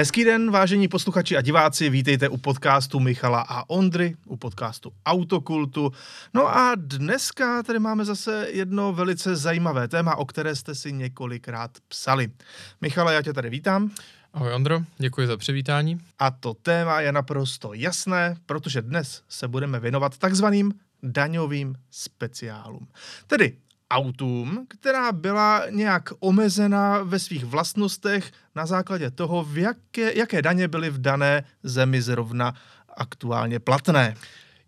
Hezký den, vážení posluchači a diváci, vítejte u podcastu Michala a Ondry, u podcastu Autokultu. No a dneska tady máme zase jedno velice zajímavé téma, o které jste si několikrát psali. Michale, já tě tady vítám. Ahoj Ondro, děkuji za přivítání. A to téma je naprosto jasné, protože dnes se budeme věnovat takzvaným daňovým speciálům. Tedy autům, která byla nějak omezena ve svých vlastnostech na základě toho, v jaké daně byly v dané zemi zrovna aktuálně platné.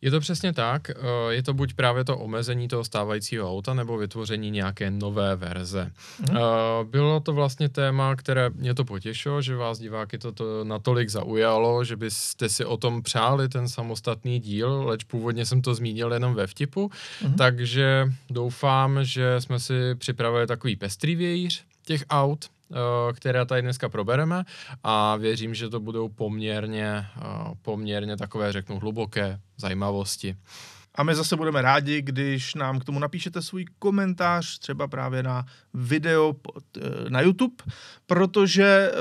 Je to přesně tak, je to buď právě to omezení toho stávajícího auta, nebo vytvoření nějaké nové verze. Bylo to vlastně téma, které mě to potěšilo, že vás diváky to natolik zaujalo, že byste si o tom přáli ten samostatný díl, leč původně jsem to zmínil jenom ve vtipu, takže doufám, že jsme si připravili takový pestrý vějíř těch aut, které tady dneska probereme, a věřím, že to budou poměrně takové, řeknu, hluboké zajímavosti. A my zase budeme rádi, když nám k tomu napíšete svůj komentář, třeba právě na video na YouTube, protože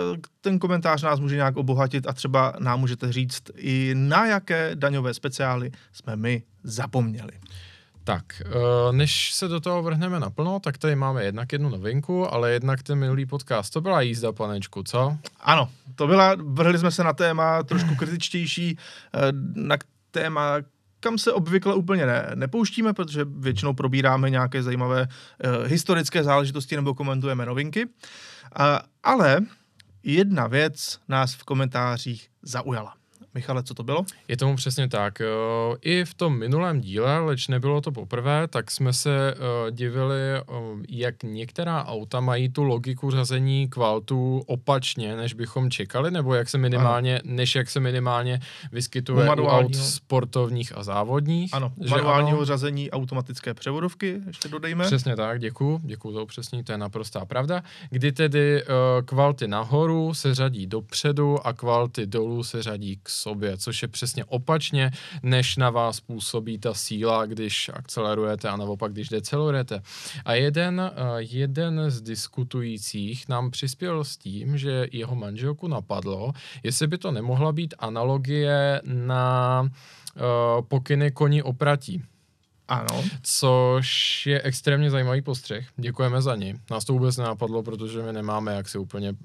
ten komentář nás může nějak obohatit a třeba nám můžete říct i na jaké daňové speciály jsme my zapomněli. Tak, než se do toho vrhneme naplno, tak tady máme jednak jednu novinku, ale jednak ten minulý podcast, to byla jízda, panečku, co? Ano, to byla, vrhli jsme se na téma trošku kritičtější, na téma, kam se obvykle úplně nepouštíme, protože většinou probíráme nějaké zajímavé historické záležitosti nebo komentujeme novinky, ale jedna věc nás v komentářích zaujala. Michale, co to bylo? Je tomu přesně tak. I v tom minulém díle, leč nebylo to poprvé, tak jsme se divili, jak některá auta mají tu logiku řazení kvaltů opačně, než bychom čekali, nebo jak se minimálně, než jak se minimálně vyskytuje u aut sportovních a závodních. Ano, manuálního řazení automatické převodovky, ještě dodejme. Přesně tak, děkuju za upřesnění, to je naprostá pravda. Kdy tedy kvalty nahoru se řadí dopředu a kvalty dolů se řadí k sobě, což je přesně opačně, než na vás působí ta síla, když akcelerujete, a naopak, když decelerujete. A jeden z diskutujících nám přispěl s tím, že jeho manželku napadlo, jestli by to nemohla být analogie na pokyny koni opratí. Ano. Což je extrémně zajímavý postřeh. Děkujeme za ní. Nás to vůbec nenapadlo, protože my nemáme jak si úplně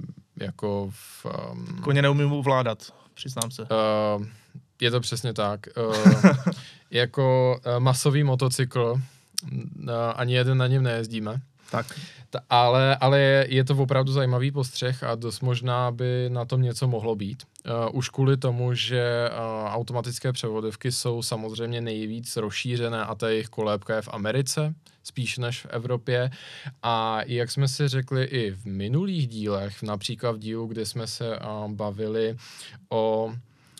jako v... Koně neumím ovládat, přiznám se. Je to přesně tak. Jako masový motocykl, ani jeden na něm nejezdíme. Tak. Ale je to opravdu zajímavý postřeh a dost možná by na tom něco mohlo být. Už kvůli tomu, že automatické převodovky jsou samozřejmě nejvíc rozšířené a ta jejich kolébka je v Americe, spíš než v Evropě. A jak jsme si řekli i v minulých dílech, například v dílu, kde jsme se bavili o,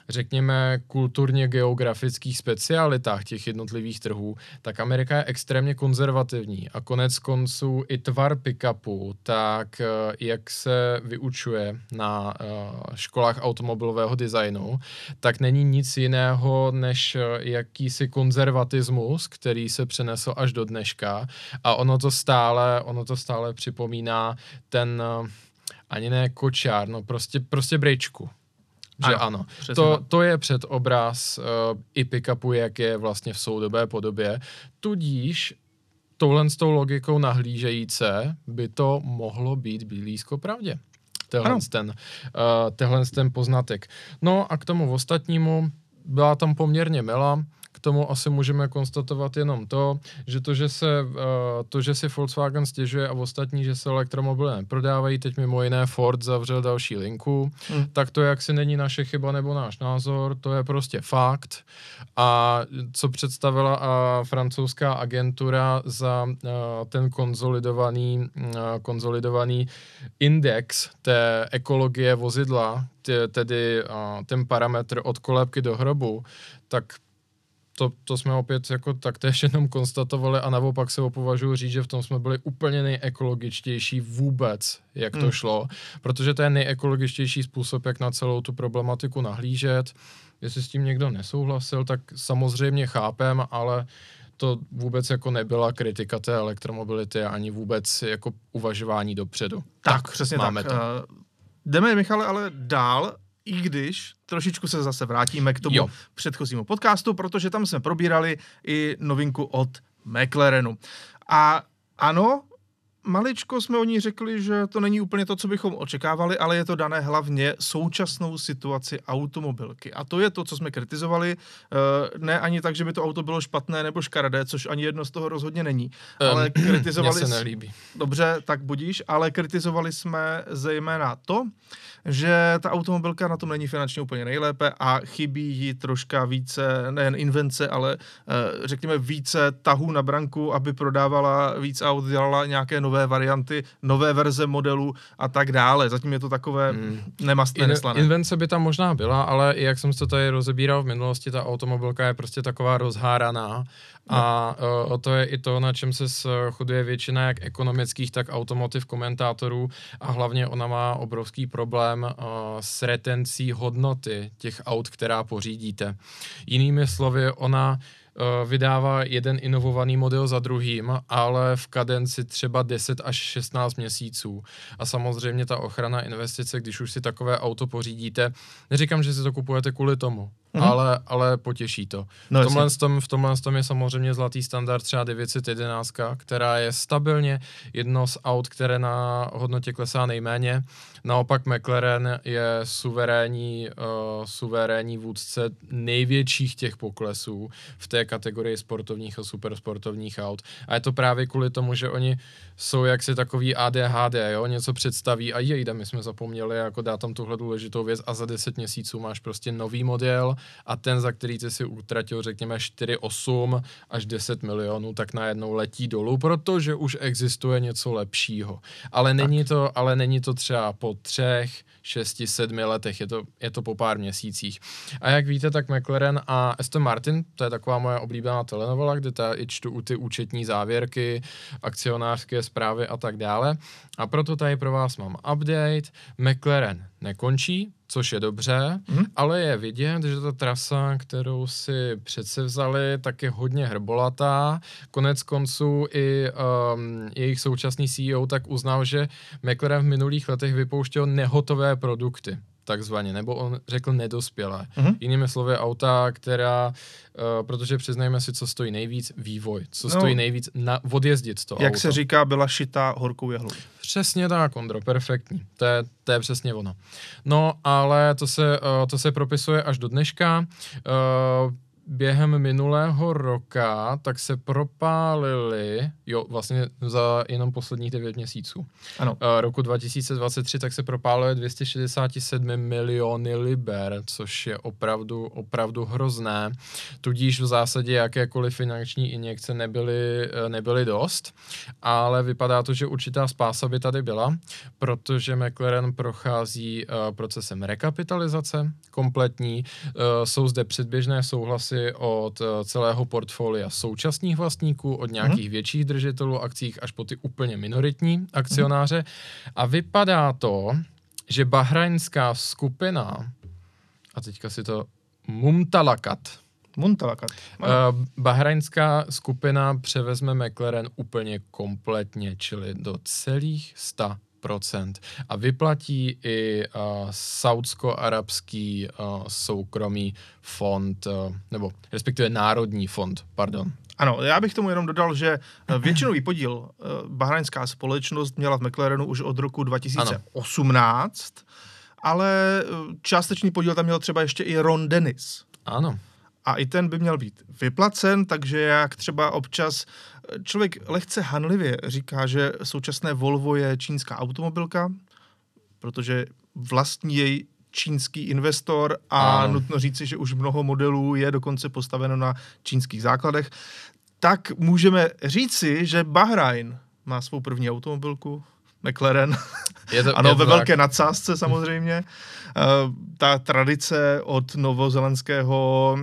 řekněme, kulturně geografických specialitách těch jednotlivých trhů, tak Amerika je extrémně konzervativní a konec konců i tvar pick-upu, tak jak se vyučuje na školách automobilového designu, tak není nic jiného než jakýsi konzervatismus, který se přenesl až do dneška, a ono to stále připomíná ten, ani ne kočár, no prostě brejčku. Že ano. To je předobraz i pick-upu, jak je vlastně v soudobé podobě. Tudíž touhle s tou logikou nahlížejíce by to mohlo být blízko pravdě. Tenhle ten poznatek. No a k tomu ostatnímu, byla tam poměrně milá. K tomu asi můžeme konstatovat jenom to, že si Volkswagen stěžuje a ostatní, že se elektromobily neprodávají, teď mimo jiné Ford zavřel další linku, tak to jaksi není naše chyba nebo náš názor, to je prostě fakt. A co představila francouzská agentura za ten konsolidovaný index té ekologie vozidla, tedy ten parametr od kolébky do hrobu, tak to jsme opět jako taktéž jenom konstatovali, a naopak se opovažuji říct, že v tom jsme byli úplně nejekologičtější vůbec, jak to šlo, protože to je nejekologičtější způsob, jak na celou tu problematiku nahlížet. Jestli s tím někdo nesouhlasil, tak samozřejmě chápem, ale to vůbec jako nebyla kritika té elektromobility ani vůbec jako uvažování dopředu. Tak přesně tak. To. Jdeme, Michale, ale dál, i když trošičku se zase vrátíme k tomu předchozímu podcastu, protože tam jsme probírali i novinku od McLarenu. A ano, maličko jsme o ní řekli, že to není úplně to, co bychom očekávali, ale je to dané hlavně současnou situaci automobilky. A to je to, co jsme kritizovali. Ne ani tak, že by to auto bylo špatné nebo škaredé, což ani jedno z toho rozhodně není. Ale kritizovali mě se nelíbí. Dobře, tak budíš, ale kritizovali jsme zejména to, že ta automobilka na tom není finančně úplně nejlépe a chybí jí troška více, nejen invence, ale řekněme více tahů na branku, aby prodávala víc aut, dělala nějaké nové varianty, nové verze modelů a tak dále. Zatím je to takové nemastné, neslané. Invence by tam možná byla, ale i jak jsem se to tady rozebíral v minulosti, ta automobilka je prostě taková rozháraná a to je i to, na čem se shoduje většina jak ekonomických, tak automotiv komentátorů a hlavně ona má obrovský problém s retencí hodnoty těch aut, která pořídíte. Jinými slovy, ona vydává jeden inovovaný model za druhým, ale v kadenci třeba 10 až 16 měsíců. A samozřejmě ta ochrana investice, když už si takové auto pořídíte, neříkám, že si to kupujete kvůli tomu, ale potěší to. No, v tomhle je samozřejmě zlatý standard třeba 911, která je stabilně jedno z aut, které na hodnotě klesá nejméně. Naopak McLaren je suverénní vůdce největších těch poklesů v té kategorii sportovních a supersportovních aut. A je to právě kvůli tomu, že oni jsou jaksi takový ADHD, jo? Něco představí a jejda, my jsme zapomněli, jako dá tam tuhle důležitou věc a za 10 měsíců máš prostě nový model a ten, za který ty si utratil, řekněme 4, 8 až 10 milionů, tak najednou letí dolů, protože už existuje něco lepšího. Ale není to třeba po 3, 6, 7 letech, je to po pár měsících. A jak víte, tak McLaren a Aston Martin, to je taková moje oblíbená telenovela, kde i čtu ty účetní závěrky, akcionářské zprávy a tak dále. A proto tady pro vás mám update. McLaren nekončí, což je dobře, ale je vidět, že ta trasa, kterou si předsevzali, tak je hodně hrbolatá. Konec konců i jejich současný CEO tak uznal, že McLaren v minulých letech vypouštěl nehotové produkty, takzvaně, nebo on řekl nedospělé. Jinými slovy auta, která, protože přiznajme si, co stojí nejvíc, vývoj, co stojí nejvíc odjezdit to auto. Jak se říká, byla šitá horkou jehlou. Přesně tak, Ondro, perfektní. To je přesně ono. No, ale to se propisuje až do dneška. Během minulého roka tak se propálili, vlastně za jenom posledních 9 měsíců. Ano. Roku 2023 tak se propálilo 267 miliony liber, což je opravdu hrozné. Tudíž v zásadě jakékoliv finanční injekce nebyly dost, ale vypadá to, že určitá spása by tady byla, protože McLaren prochází procesem rekapitalizace kompletní, jsou zde předběžné souhlasy od celého portfolia současných vlastníků, od nějakých větších držitelů akcií až po ty úplně minoritní akcionáře. A vypadá to, že bahrajnská skupina, a teďka si to Mumtalakat. Bahrajnská skupina převezme McLaren úplně kompletně, čili do celých 100%. A vyplatí i saudsko-arabský soukromý fond, nebo respektive národní fond, pardon. Ano, já bych tomu jenom dodal, že většinový podíl bahrajnská společnost měla v McLarenu už od roku 2018, ano. Ale částečný podíl tam měl třeba ještě i Ron Dennis. Ano. A i ten by měl být vyplacen, takže jak třeba občas člověk lehce hanlivě říká, že současné Volvo je čínská automobilka, protože vlastní jej čínský investor a nutno říci, že už mnoho modelů je dokonce postaveno na čínských základech, tak můžeme říci, že Bahrajn má svou první automobilku, McLaren, ve velké nadsázce samozřejmě. Ta tradice od novozelandského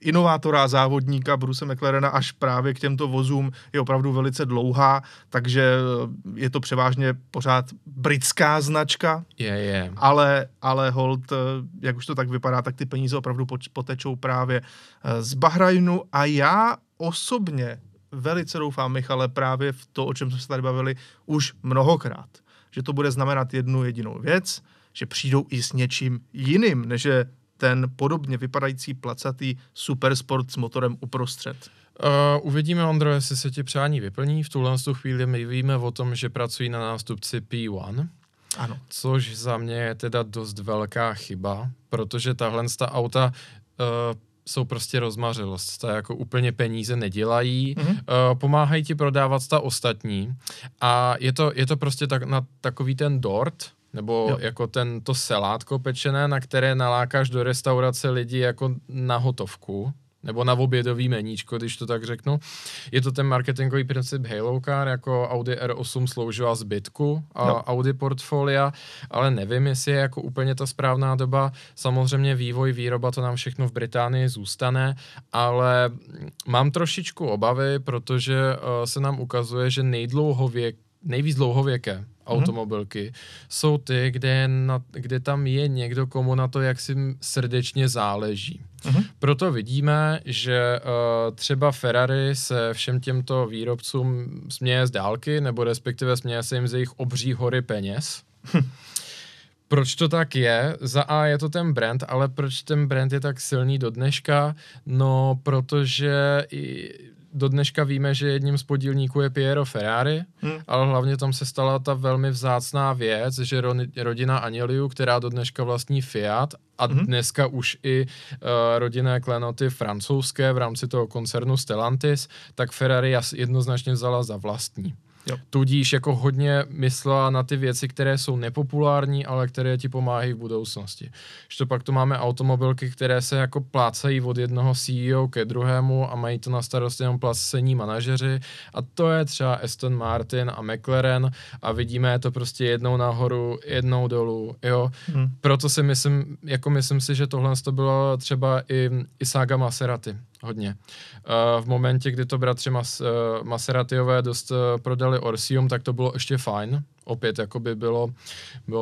inovátora a závodníka Bruce McLarena až právě k těmto vozům je opravdu velice dlouhá, takže je to převážně pořád britská značka, ale hold, jak už to tak vypadá, tak ty peníze opravdu potečou právě z Bahrajnu a já osobně velice doufám, Michale, právě v to, o čem jsme se tady bavili už mnohokrát. že to bude znamenat jednu jedinou věc, že přijdou i s něčím jiným, než je ten podobně vypadající placatý supersport s motorem uprostřed. Uvidíme, Ondro, jestli se ti přání vyplní. V tuhle chvíli my víme o tom, že pracují na nástupci P1, ano. Což za mě je teda dost velká chyba, protože tahle auta jsou prostě rozmařilost, ta jako úplně peníze nedělají, pomáhají ti prodávat ta ostatní a je to prostě tak, na takový ten dort, nebo jo. Jako to selátko pečené, na které nalákáš do restaurace lidi jako na hotovku, nebo na obědový meníčko, když to tak řeknu. Je to ten marketingový princip Halo Car, jako Audi R8 sloužila zbytku a no. Audi portfolia, ale nevím, jestli je jako úplně ta správná doba. Samozřejmě vývoj, výroba, to nám všechno v Británii zůstane, ale mám trošičku obavy, protože se nám ukazuje, že nejvíc dlouhověké automobilky jsou ty, kde tam je někdo, komu na to jaksi srdečně záleží. Proto vidíme, že třeba Ferrari se všem těmto výrobcům směje z dálky, nebo respektive směje se jim z jejich obří hory peněz. Proč to tak je? Za A je to ten brand, ale proč ten brand je tak silný do dneška? No, protože do dneška víme, že jedním z podílníků je Piero Ferrari, ale hlavně tam se stala ta velmi vzácná věc, že rodina Agnelliů, která do dneška vlastní Fiat a dneska už i rodinné klenoty francouzské v rámci toho koncernu Stellantis, tak Ferrari jednoznačně vzala za vlastní. Jo. Tudíž jako hodně myslela na ty věci, které jsou nepopulární, ale které ti pomáhají v budoucnosti. Že pak tu máme automobilky, které se jako plácají od jednoho CEO ke druhému a mají to na starost jenom placení manažeři a to je třeba Aston Martin a McLaren a vidíme to prostě jednou nahoru, jednou dolů, jo. Proto si myslím si, že tohle to bylo třeba i sága Maserati. Hodně. V momentě, kdy to bratři Maseratiové dost prodali Orsium, tak to bylo ještě fajn. Opět jakoby bylo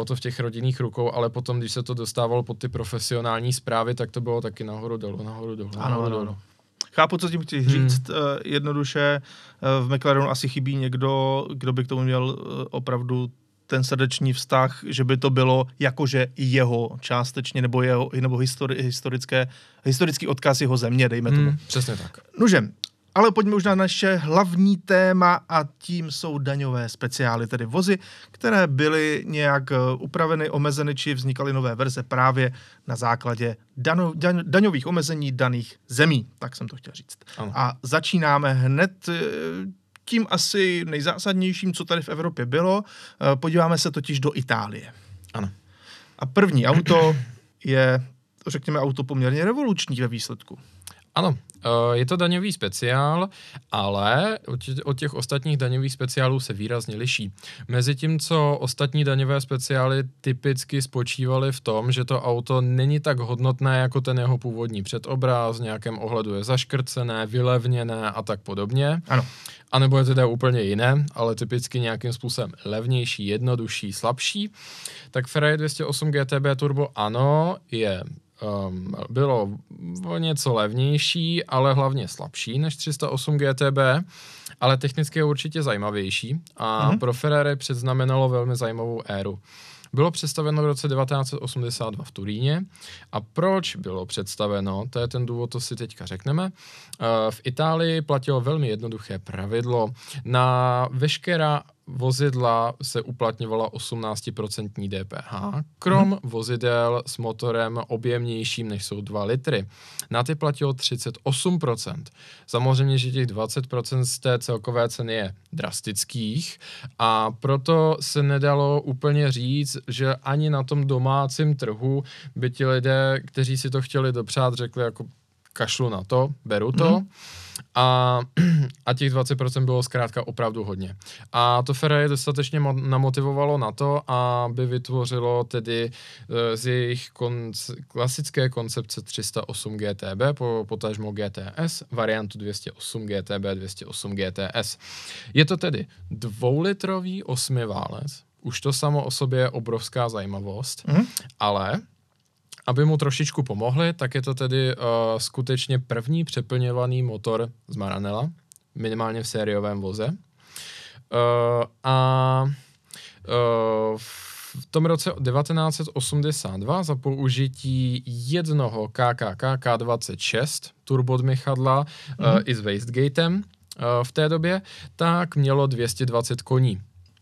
to v těch rodinných rukou, ale potom, když se to dostávalo pod ty profesionální zprávy, tak to bylo taky nahoru dolů, nahoru dolů. Ano, ano. Chápu, co tím chci říct. Jednoduše v McLarenu asi chybí někdo, kdo by k tomu měl opravdu ten srdeční vztah, že by to bylo jakože jeho částečně nebo historický odkaz jeho země, dejme tomu. Přesně tak. Nože, ale pojďme už na naše hlavní téma a tím jsou daňové speciály, tedy vozy, které byly nějak upraveny, omezeny či vznikaly nové verze právě na základě daňových omezení daných zemí, tak jsem to chtěl říct. Ano. A začínáme hned tím asi nejzásadnějším, co tady v Evropě bylo. Podíváme se totiž do Itálie. Ano. A první auto je, řekněme, auto poměrně revoluční ve výsledku. Ano, je to daňový speciál, ale od těch ostatních daňových speciálů se výrazně liší. Mezi tím, co ostatní daňové speciály typicky spočívaly v tom, že to auto není tak hodnotné jako ten jeho původní předobraz, v nějakém ohledu je zaškrcené, vylevněné a tak podobně. Ano. A nebo je teda úplně jiné, ale typicky nějakým způsobem levnější, jednodušší, slabší. Tak Ferrari 208 GTB Turbo ano, je bylo něco levnější, ale hlavně slabší než 308 GTB, ale technicky je určitě zajímavější a pro Ferrari předznamenalo velmi zajímavou éru. Bylo představeno v roce 1982 v Turíně a proč bylo představeno, to je ten důvod, to si teďka řekneme. V Itálii platilo velmi jednoduché pravidlo. Na veškerá vozidla se uplatňovala 18% DPH, krom vozidel s motorem objemnějším, než jsou 2 litry. Na ty platilo 38%. Samozřejmě, že těch 20% z té celkové ceny je drastických a proto se nedalo úplně říct, že ani na tom domácím trhu by ti lidé, kteří si to chtěli dopřát, řekli jako kašlu na to, beru to. A těch 20% bylo zkrátka opravdu hodně. A to Ferrari dostatečně namotivovalo na to, aby vytvořilo tedy z jejich klasické koncepce 308 GTB, potažmo GTS, variantu 208 GTB, 208 GTS. Je to tedy 2litrový osmiválec, už to samo o sobě je obrovská zajímavost, ale aby mu trošičku pomohli, tak je to tedy skutečně první přeplňovaný motor z Maranella, minimálně v sériovém voze. A V tom roce 1982 za použití jednoho KKK K26 turbodmychadla i s wastegatem v té době, tak mělo 220 koní.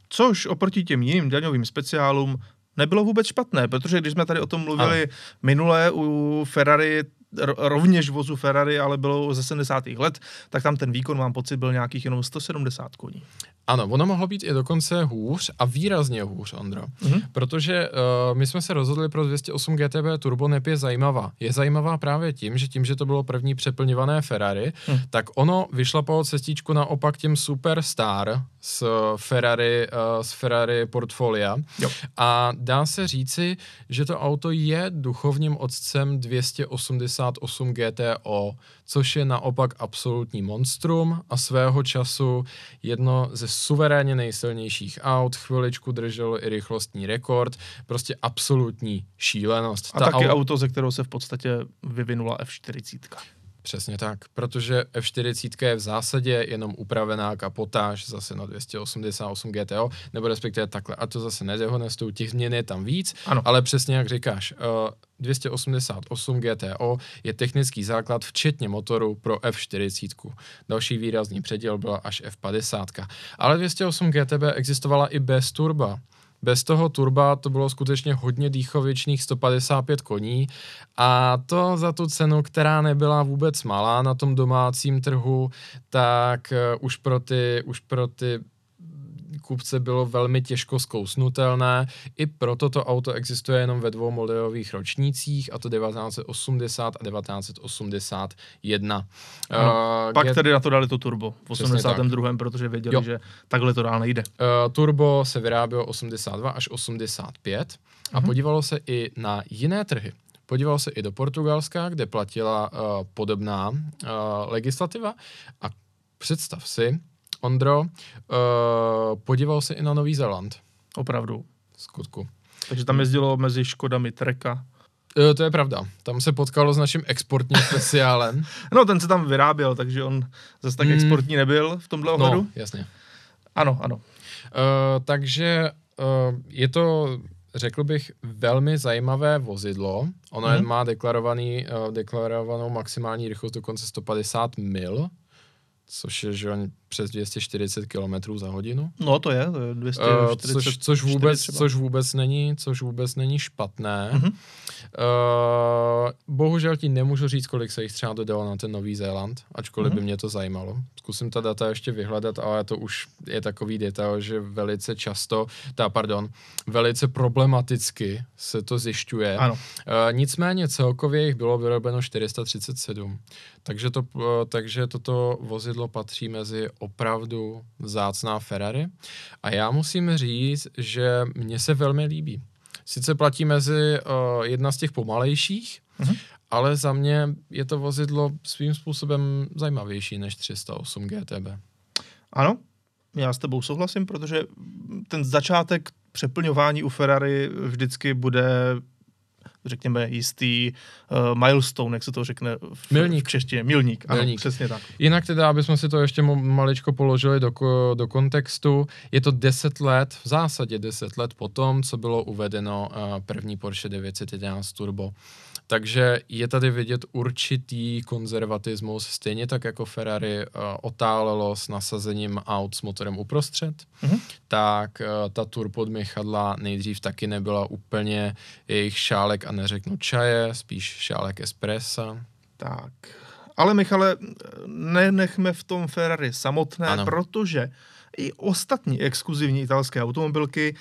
Což oproti těm jiným daňovým speciálům nebylo vůbec špatné, protože když jsme tady o tom mluvili minule u Ferrari, rovněž vozu Ferrari, ale bylo ze 70. let, tak tam ten výkon, mám pocit, byl nějakých jenom 170 koní. Ano, ono mohlo být i dokonce hůř a výrazně hůř, Ondro. Protože my jsme se rozhodli pro 208 GTB Turbo, neb je zajímavá. Je zajímavá právě tím, že to bylo první přeplňované Ferrari, tak ono vyšlapalo cestičku naopak těm superstar z Ferrari portfolia. Jo. A dá se říci, že to auto je duchovním otcem 288 GTO, což je naopak absolutní monstrum a svého času jedno ze suverénně nejsilnějších aut, chviličku drželo i rychlostní rekord, prostě absolutní šílenost. A taky auto, ze kterou se v podstatě vyvinula F40. Přesně tak, protože F40 je v zásadě jenom upravená kapotáž zase na 288 GTO, nebo respektive takhle, a to zase nedehonestuju, těch změn je tam víc, ano. Ale přesně jak říkáš, 288 GTO je technický základ včetně motoru pro F40. Další výrazný předěl byla až F50. Ale 208 GTB existovala i bez turba. Bez toho turba to bylo skutečně hodně dýchověčných 155 koní a to za tu cenu, která nebyla vůbec malá na tom domácím trhu, tak už pro ty kupce bylo velmi těžko zkousnutelné. I proto to auto existuje jenom ve dvou modelových ročnících, a to 1980 a 1981. Pak tedy na to dali to turbo v 82., protože věděli, že takhle to dál nejde. Turbo se vyrábělo 82 až 85 a podívalo se i na jiné trhy. Podíval se i do Portugalska, kde platila podobná legislativa, a představ si, Ondro, podíval se i na Nový Zéland. Opravdu. Skutku. Takže tam jezdilo mezi Škodami Treka. To je pravda. Tam se potkalo s naším exportním speciálem. No, ten se tam vyráběl, takže on zase tak exportní nebyl v tomhle ohledu. No, jasně. Ano, ano. Takže je to, řekl bych, velmi zajímavé vozidlo. Ono má deklarovanou maximální rychlost dokonce 150 mil. Což je, že přes 240 km za hodinu. No to je 240 což vůbec není špatné. Bohužel ti nemůžu říct, kolik se jich třeba dodalo na ten Nový Zéland, ačkoliv by mě to zajímalo. Zkusím ta data ještě vyhledat, ale to už je takový detail, že velice problematicky se to zjišťuje. Ano. Nicméně celkově jich bylo vyrobeno 437. Takže toto vozidlo patří mezi opravdu vzácná Ferrari. A já musím říct, že mně se velmi líbí. Sice platí mezi jedna z těch pomalejších, ale za mě je to vozidlo svým způsobem zajímavější než 308 GTB. Ano, já s tebou souhlasím, protože ten začátek přeplňování u Ferrari vždycky bude, řekněme, jistý milestone, jak se to řekne v češtině. Milník. Ano, přesně tak. Jinak teda, abychom si to ještě maličko položili do kontextu, je to 10 let, v zásadě 10 let potom, co bylo uvedeno první Porsche 911 Turbo. Takže je tady vidět určitý konzervatismus, stejně tak jako Ferrari otálelo s nasazením aut s motorem uprostřed, tak ta turbodmychadla nejdřív taky nebyla úplně jejich šálek, a neřeknu čaje, spíš šálek espressa. Tak, ale Michale, nenechme v tom Ferrari samotné, ano. Protože i ostatní exkluzivní italské automobilky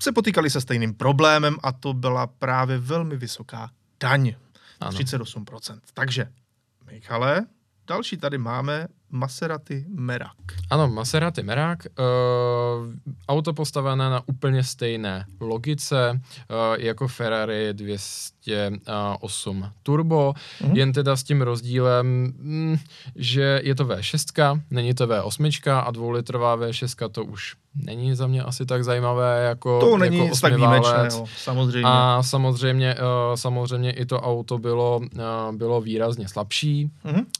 se potýkaly se stejným problémem, a to byla právě velmi vysoká daň, ano. 38%. Takže, Michale, další tady máme Maserati Merak. Ano, Maserati Merak, auto postavené na úplně stejné logice jako Ferrari 208 Turbo, jen teda s tím rozdílem, že je to V6, není to V8 a 2litrová V6 to už není za mě asi tak zajímavé jako to není jako tak výjimečné, samozřejmě. A samozřejmě i to auto bylo výrazně slabší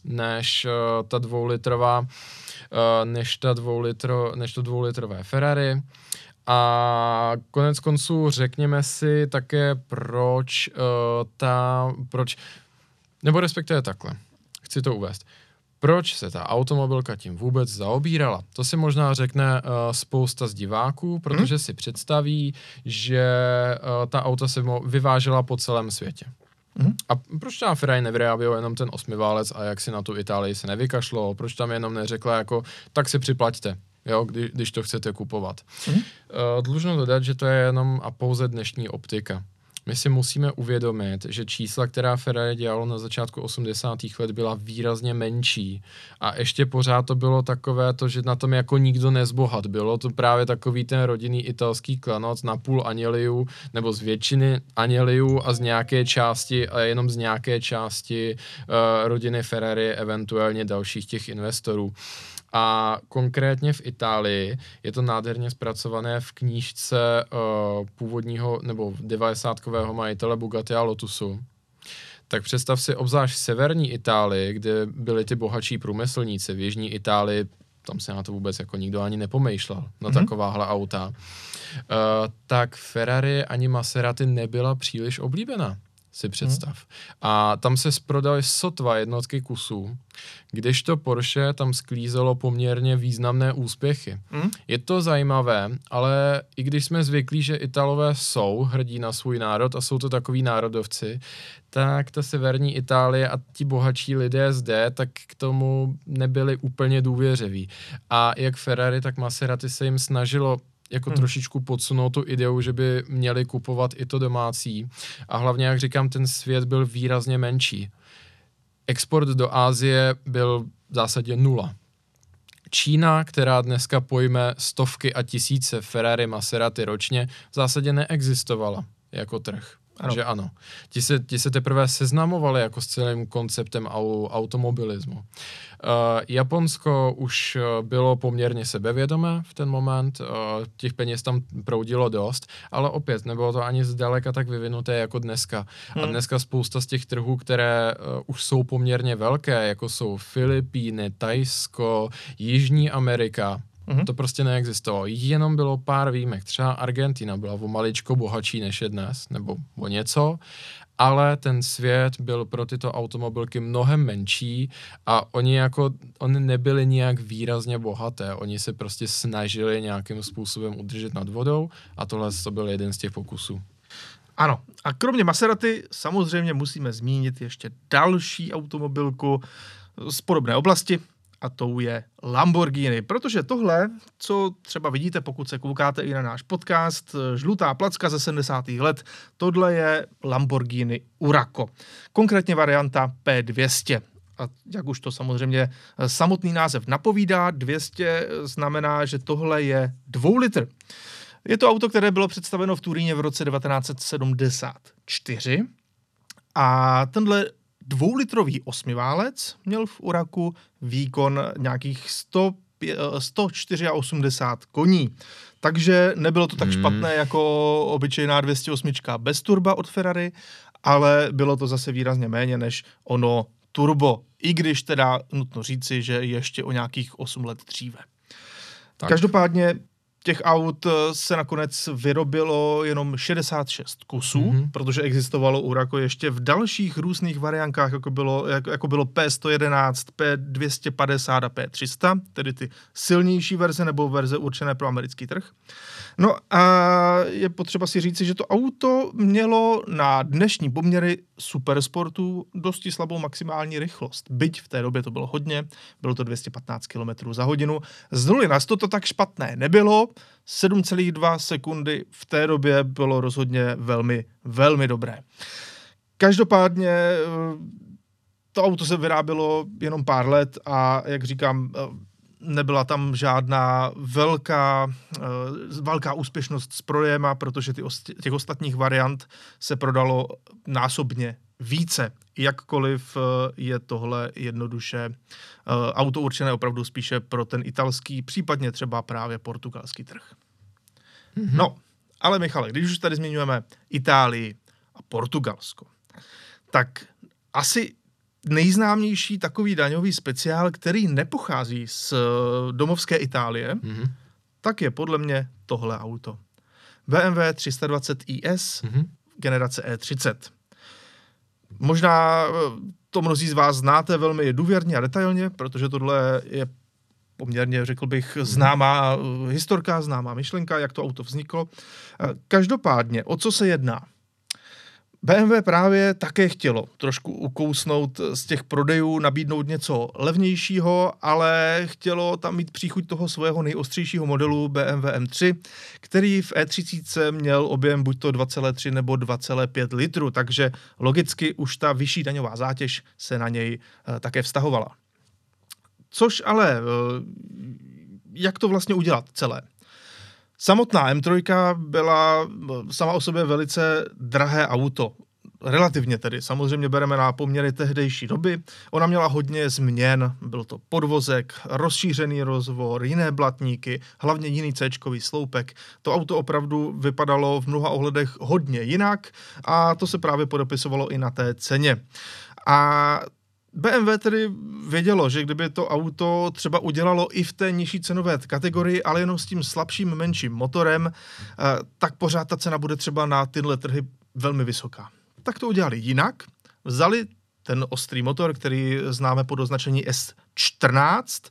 než ta dvoulitrová než to dvoulitrové Ferrari. A konec konců řekněme si také, nebo respektive takhle, chci to uvést. Proč se ta automobilka tím vůbec zaobírala? To si možná řekne spousta z diváků, protože si představí, že ta auta se vyvážela po celém světě. A proč tam Ferrari nevyráběl jenom ten osmiválec a jak si na tu Itálii se nevykašlo? Proč tam jenom neřekla jako, tak si připlaťte, jo, když to chcete kupovat. Dlužno dodat, že to je jenom a pouze dnešní optika. My si musíme uvědomit, že čísla, která Ferrari dělalo na začátku 80. let, byla výrazně menší. A ještě pořád to bylo takové to, že na tom jako nikdo nezbohat. Bylo to právě takový ten rodinný italský klanot na půl Aněliů, nebo z většiny Aněliů a z nějaké části, a jenom z nějaké části rodiny Ferrari, eventuálně dalších těch investorů. A konkrétně v Itálii je to nádherně zpracované v knížce původního nebo 90-kového majitele Bugatti a Lotusu. Tak představ si obzvlášť v severní Itálii, kde byli ty bohatší průmyslníci, v jižní Itálii tam se na to vůbec jako nikdo ani nepomýšlel, na takováhle auta. Tak Ferrari ani Maserati nebyla příliš oblíbená, si představ. A tam se prodaly sotva jednotky kusů, kdežto Porsche tam sklízelo poměrně významné úspěchy. Je to zajímavé, ale i když jsme zvyklí, že Italové jsou hrdí na svůj národ a jsou to takoví národovci, tak ta severní Itálie a ti bohatší lidé zde, tak k tomu nebyli úplně důvěřiví. A jak Ferrari, tak Maserati se jim snažilo jako trošičku podsunout tu ideu, že by měli kupovat i to domácí. A hlavně, jak říkám, ten svět byl výrazně menší. Export do Asie byl v zásadě nula. Čína, která dneska pojme stovky a tisíce Ferrari, Maserati ročně, v zásadě neexistovala jako trh. Ano. Že ano. Ti se teprve seznamovali jako s celým konceptem automobilismu. Japonsko už bylo poměrně sebevědomé v ten moment, těch peněz tam proudilo dost, ale opět nebylo to ani zdaleka tak vyvinuté jako dneska. A dneska spousta z těch trhů, které už jsou poměrně velké, jako jsou Filipíny, Thajsko, Jižní Amerika, to prostě neexistovalo. Jenom bylo pár výjimek. Třeba Argentina byla o maličko bohatší než je dnes, nebo o něco, ale ten svět byl pro tyto automobilky mnohem menší a oni nebyli nějak výrazně bohaté. Oni se prostě snažili nějakým způsobem udržet nad vodou a tohle to byl jeden z těch pokusů. Ano. A kromě Maserati samozřejmě musíme zmínit ještě další automobilku z podobné oblasti, a tou je Lamborghini, protože tohle, co třeba vidíte, pokud se koukáte i na náš podcast, žlutá placka ze 70. let, tohle je Lamborghini Urraco, konkrétně varianta P200. A jak už to samozřejmě samotný název napovídá, 200 znamená, že tohle je 2 litr. Je to auto, které bylo představeno v Turíně v roce 1974 a tenhle 2litrový osmiválec měl v Urracu výkon nějakých 184 koní. Takže nebylo to tak špatné jako obyčejná 208 bez turba od Ferrari, ale bylo to zase výrazně méně než ono turbo, i když teda nutno říci, že ještě o nějakých 8 let dříve. Tak. Každopádně těch aut se nakonec vyrobilo jenom 66 kusů, protože existovalo Urraco ještě v dalších různých variantách, jako bylo P111, P250 a P300, tedy ty silnější verze nebo verze určené pro americký trh. No a je potřeba si říci, že to auto mělo na dnešní poměry supersportu dosti slabou maximální rychlost. Byť v té době to bylo hodně, bylo to 215 km za hodinu. Z 0 na 100 to tak špatné nebylo, 7,2 sekundy v té době bylo rozhodně velmi, velmi dobré. Každopádně to auto se vyrábělo jenom pár let a jak říkám, nebyla tam žádná velká úspěšnost s prodejem, protože těch ostatních variant se prodalo násobně více. Jakkoliv je tohle jednoduše auto určené opravdu spíše pro ten italský, případně třeba právě portugalský trh. No, ale Michale, když už tady zmiňujeme Itálii a Portugalsko, tak asi nejznámější takový daňový speciál, který nepochází z domovské Itálie, tak je podle mě tohle auto. BMW 320IS, generace E30. Možná to mnozí z vás znáte velmi důvěrně a detailně, protože tohle je poměrně, řekl bych, známá historka, známá myšlenka, jak to auto vzniklo. Každopádně, o co se jedná? BMW právě také chtělo trošku ukousnout z těch prodejů, nabídnout něco levnějšího, ale chtělo tam mít příchuť toho svého nejostřejšího modelu BMW M3, který v E30 měl objem buďto 2,3 nebo 2,5 litru, takže logicky už ta vyšší daňová zátěž se na něj také vztahovala. Což ale, jak to vlastně udělat celé? Samotná M3 byla sama o sobě velice drahé auto. Relativně tedy. Samozřejmě bereme na poměry tehdejší doby. Ona měla hodně změn. Byl to podvozek, rozšířený rozvor, jiné blatníky, hlavně jiný C-čkový sloupek. To auto opravdu vypadalo v mnoha ohledech hodně jinak a to se právě podepisovalo i na té ceně. A BMW tedy vědělo, že kdyby to auto třeba udělalo i v té nižší cenové kategorii, ale jenom s tím slabším, menším motorem, tak pořád ta cena bude třeba na tyhle trhy velmi vysoká. Tak to udělali jinak. Vzali ten ostrý motor, který známe pod označení S14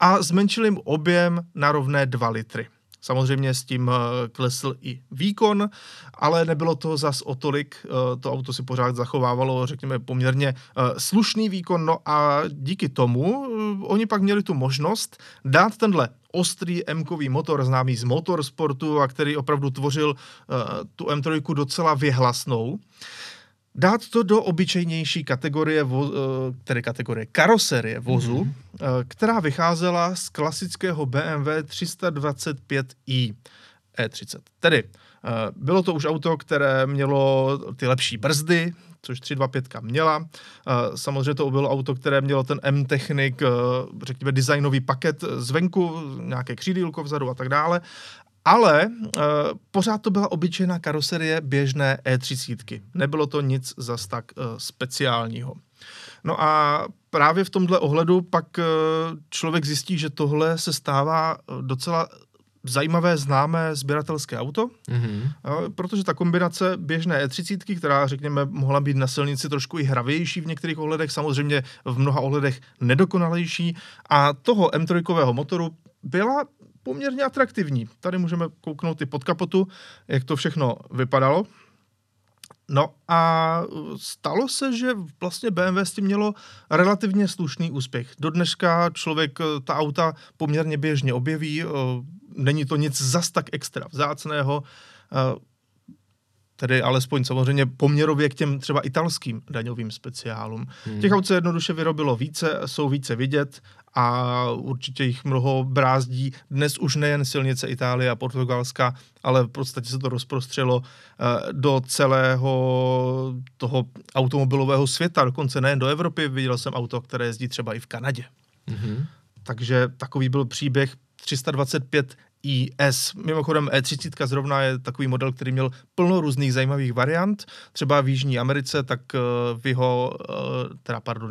a zmenšili jim objem na rovné 2 litry. Samozřejmě s tím klesl i výkon, ale nebylo to zas o tolik, to auto si pořád zachovávalo, řekněme, poměrně slušný výkon, no a díky tomu oni pak měli tu možnost dát tenhle ostrý M-kový motor, známý z motorsportu a který opravdu tvořil tu M3 docela věhlasnou, dát to do obyčejnější kategorie, tedy kategorie karoserie vozu, která vycházela z klasického BMW 325i E30. Tedy bylo to už auto, které mělo ty lepší brzdy, což 325 měla. Samozřejmě to bylo auto, které mělo ten M-technik, řekněme designový paket zvenku, nějaké křídýlko vzadu a tak dále. Ale pořád to byla obyčejná karoserie běžné E30. Nebylo to nic zas tak speciálního. No a právě v tomhle ohledu pak člověk zjistí, že tohle se stává docela zajímavé, známé sběratelské auto, protože ta kombinace běžné E30, která, řekněme, mohla být na silnici trošku i hravější v některých ohledech, samozřejmě v mnoha ohledech nedokonalejší, a toho M3-kového motoru byla poměrně atraktivní. Tady můžeme kouknout i pod kapotu, jak to všechno vypadalo. No a stalo se, že vlastně BMW s tím mělo relativně slušný úspěch. Dodneška člověk ta auta poměrně běžně objeví, není to nic zas tak extra vzácného, tedy alespoň samozřejmě poměrově k těm třeba italským daňovým speciálům. Těch aut se jednoduše vyrobilo více, jsou více vidět a určitě jich mnoho brázdí dnes už nejen silnice Itálie a Portugalska, ale v podstatě se to rozprostřelo do celého toho automobilového světa, dokonce nejen do Evropy. Viděl jsem auto, které jezdí třeba i v Kanadě. Takže takový byl příběh 325 IS. Mimochodem E30 zrovna je takový model, který měl plno různých zajímavých variant. Třeba v Jižní Americe, tak v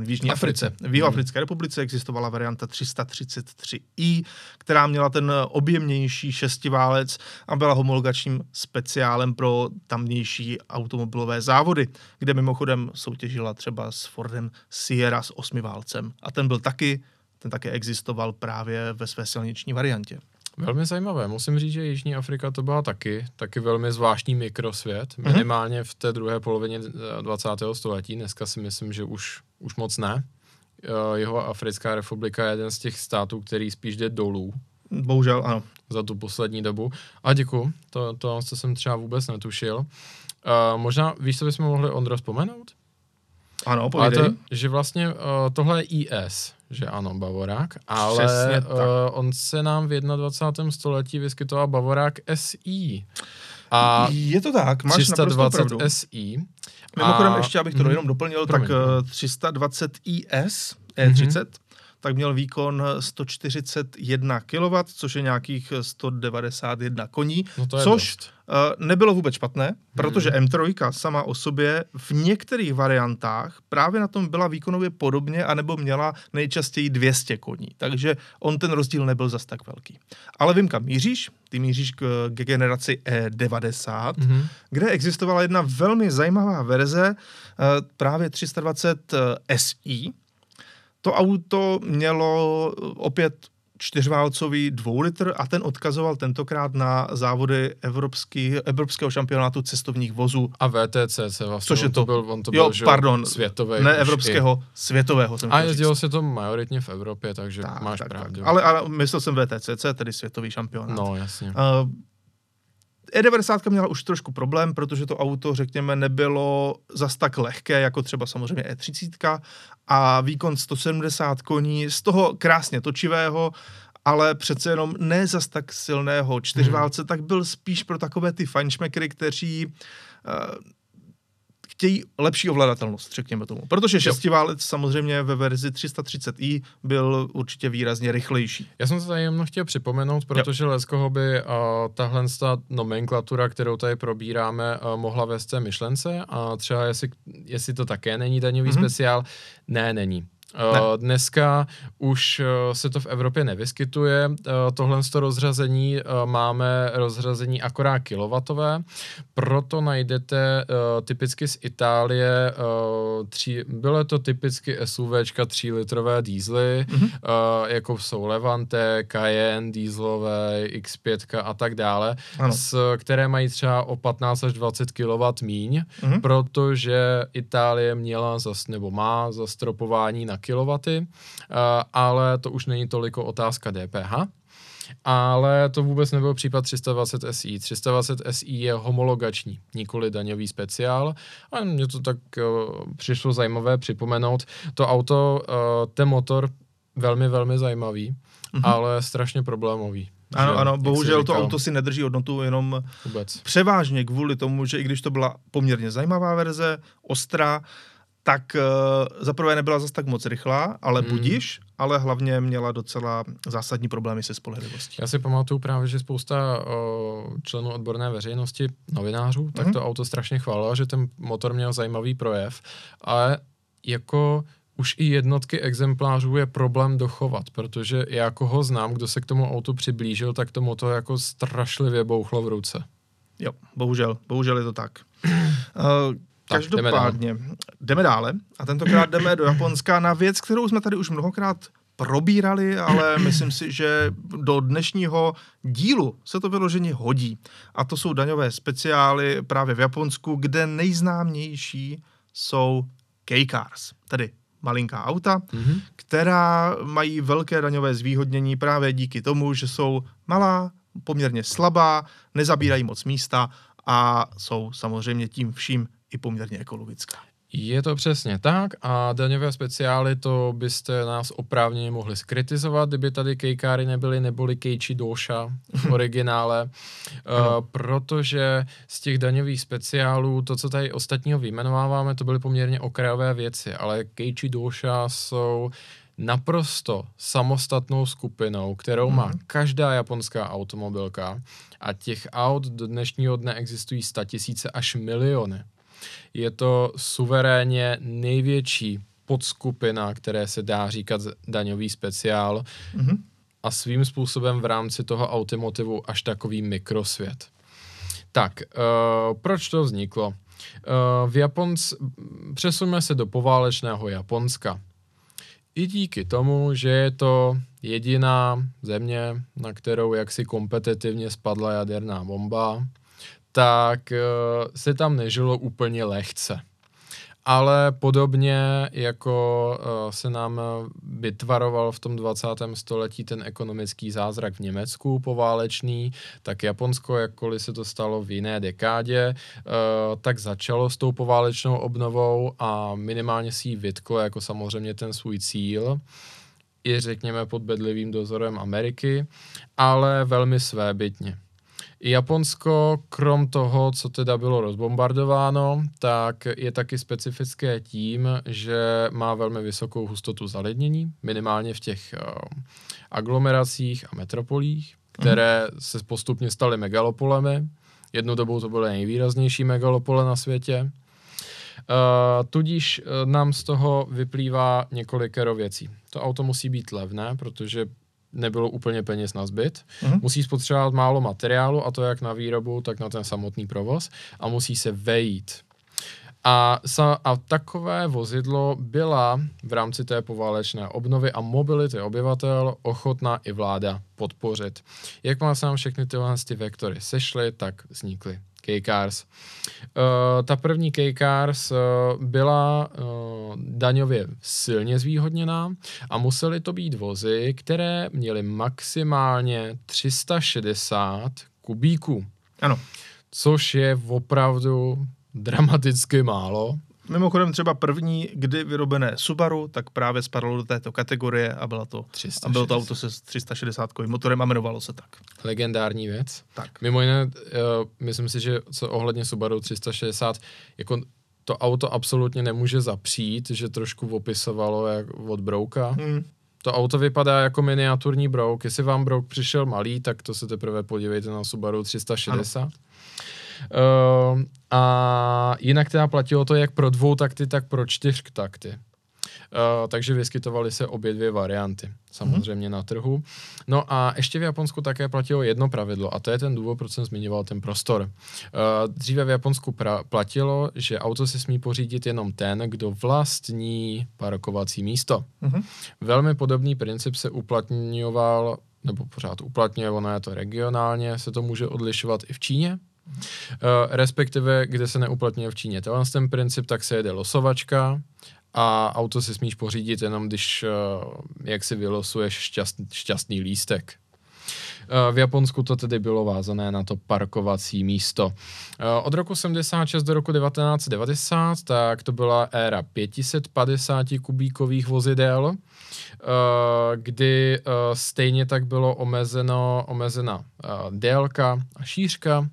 Jižní Africe. V Jihoafrické republice existovala varianta 333i, která měla ten objemnější šestiválec a byla homologačním speciálem pro tamnější automobilové závody, kde mimochodem soutěžila třeba s Fordem Sierra s osmiválcem. A ten také existoval právě ve své silniční variantě. Velmi zajímavé. Musím říct, že Jižní Afrika to byla taky velmi zvláštní mikrosvět, minimálně v té druhé polovině 20. století. Dneska si myslím, že už moc ne. Jihoafrická republika je jeden z těch států, který spíš jde dolů. Bohužel, ano. Za tu poslední dobu. A děkuju, to jsem třeba vůbec netušil. Možná, víš, co bychom mohli, Ondro, vzpomenout? Ano, povídej. Že vlastně tohle je IS, že ano, Bavorák, ale on se nám v 21. století vyskytoval Bavorák SI. A je to tak, máš 320 naprosto pravdu. SI. Mimochodem ještě, abych to jenom doplnil, tak 320 IS, E30, tak měl výkon 141 kW, což je nějakých 191 koní, no což nebylo vůbec špatné, protože M3 sama o sobě v některých variantách právě na tom byla výkonově podobně, anebo měla nejčastěji 200 koní, takže on ten rozdíl nebyl zas tak velký. Ale vím, kam míříš, ty míříš k generaci E90, kde existovala jedna velmi zajímavá verze, právě 320 SI. To auto mělo opět 4válcový 2 litr a ten odkazoval tentokrát na závody evropského šampionátu cestovních vozů. A VTC se vlastně, což on to byl světový. Ne evropského, světového. A jezdilo se to majoritně v Evropě, takže tak, máš pravdu. Ale myslel jsem VTCC, tedy světový šampionát. No, jasně. E90 měla už trošku problém, protože to auto, řekněme, nebylo zas tak lehké, jako třeba samozřejmě E30 a výkon 170 koní, z toho krásně točivého, ale přece jenom ne zas tak silného čtyřválce, tak byl spíš pro takové ty fajnšmekry, kteří chtějí lepší ovladatelnost, řekněme tomu. Protože šestiválec samozřejmě ve verzi 330i byl určitě výrazně rychlejší. Já jsem to tady jenom chtěl připomenout, protože leskohoby tahle nomenklatura, kterou tady probíráme, mohla vést té myšlence a třeba jestli to také není daňový speciál, není. Ne. Dneska už se to v Evropě nevyskytuje, tohle rozřazení máme rozřazení akorát kilovatové, proto najdete typicky z Itálie, byly to typicky SUVčka 3-litrové dízly, jako jsou Levante, Cayenne, dízlové, X5 a tak dále, které mají třeba o 15 až 20 kW míň, protože Itálie měla nebo má zastropování na kilowaty, ale to už není toliko otázka DPH. Ale to vůbec nebyl případ 320 SI. 320 SI je homologační, nikoli daňový speciál. A mně to tak přišlo zajímavé připomenout. To auto, ten motor, velmi, velmi zajímavý, ale strašně problémový. Ano, bohužel to auto si nedrží hodnotu jenom vůbec. Převážně kvůli tomu, že i když to byla poměrně zajímavá verze, ostrá, tak zaprvé nebyla zas tak moc rychlá, ale budiš, ale hlavně měla docela zásadní problémy se spolehlivostí. Já si pamatuju právě, že spousta členů odborné veřejnosti, novinářů, tak to auto strašně chválilo, že ten motor měl zajímavý projev, ale jako už i jednotky exemplářů je problém dochovat, protože já koho znám, kdo se k tomu autu přiblížil, tak to motor jako strašlivě bouchlo v ruce. Jo, bohužel je to tak. Každopádně jdeme dále a tentokrát jdeme do Japonska na věc, kterou jsme tady už mnohokrát probírali, ale myslím si, že do dnešního dílu se to vyloženě hodí. A to jsou daňové speciály právě v Japonsku, kde nejznámější jsou Kei Cars, tedy malinká auta, která mají velké daňové zvýhodnění právě díky tomu, že jsou malá, poměrně slabá, nezabírají moc místa a jsou samozřejmě tím vším i poměrně ekologická. Je to přesně tak a daňové speciály, to byste nás oprávněně mohli skritizovat, kdyby tady Kejkáry nebyly, neboli Keiichi Dosha v originále, protože z těch daňových speciálů, to, co tady ostatního vyjmenováváme, to byly poměrně okrajové věci, ale Keiichi Dosha jsou naprosto samostatnou skupinou, kterou má každá japonská automobilka a těch aut do dnešního dne existují 100 000 až miliony. Je to suverénně největší podskupina, které se dá říkat daňový speciál a svým způsobem v rámci toho automotivu až takový mikrosvět. Tak, proč to vzniklo? Přesuneme se do poválečného Japonska. I díky tomu, že je to jediná země, na kterou jaksi kompetitivně spadla jaderná bomba, tak se tam nežilo úplně lehce. Ale podobně jako se nám vytvaroval v tom 20. století ten ekonomický zázrak v Německu poválečný, tak Japonsko, jakkoliv se to stalo v jiné dekádě, tak začalo s tou poválečnou obnovou a minimálně si ji vytklo jako samozřejmě ten svůj cíl, i řekněme pod bedlivým dozorem Ameriky, ale velmi svébytně. I Japonsko, krom toho, co teda bylo rozbombardováno, tak je taky specifické tím, že má velmi vysokou hustotu zalednění, minimálně v těch aglomeracích a metropolích, které se postupně staly megalopolemi. Jednou dobou to byly nejvýraznější megalopole na světě. Tudíž nám z toho vyplývá několikero věcí. To auto musí být levné, protože nebylo úplně peněz na zbyt. Musí spotřebovat málo materiálu, a to jak na výrobu, tak na ten samotný provoz, a musí se vejít. A takové vozidlo byla v rámci té poválečné obnovy a mobility obyvatel ochotná i vláda podpořit. Jak má se nám všechny tyhle vektory sešly, tak vznikly Kei Cars. Ta první Kei Cars byla daňově silně zvýhodněná a musely to být vozy, které měly maximálně 360 kubíků. Ano. Což je opravdu dramaticky málo. Mimochodem třeba první, kdy vyrobené Subaru, tak právě spadlo do této kategorie a bylo to, auto se 360kovým motorem a jmenovalo se tak. Legendární věc. Tak. Mimo jiné, myslím si, že co ohledně Subaru 360, jako to auto absolutně nemůže zapřít, že trošku opisovalo jak od Brouka. To auto vypadá jako miniaturní Brouk. Jestli vám Brouk přišel malý, tak to se teprve podívejte na Subaru 360. Ano. A jinak teda platilo to jak pro dvoutakty, tak pro čtyřtakty. Takže vyskytovaly se obě dvě varianty, samozřejmě na trhu. No a ještě v Japonsku také platilo jedno pravidlo, a to je ten důvod, proč jsem zmiňoval ten prostor. Dříve v Japonsku platilo, že auto si smí pořídit jenom ten, kdo vlastní parkovací místo. Velmi podobný princip se uplatňoval, nebo pořád uplatňuje, ono je to regionálně, se to může odlišovat i v Číně. Respektive, kde se neuplatňuje v Číně ten princip, tak se jede losovačka a auto si smíš pořídit jenom, když jak si vylosuješ šťastný lístek. V Japonsku to tedy bylo vázané na to parkovací místo. Od roku 76 do roku 1990, tak to byla éra 550 kubíkových vozidel, kdy stejně tak bylo omezena délka a šířka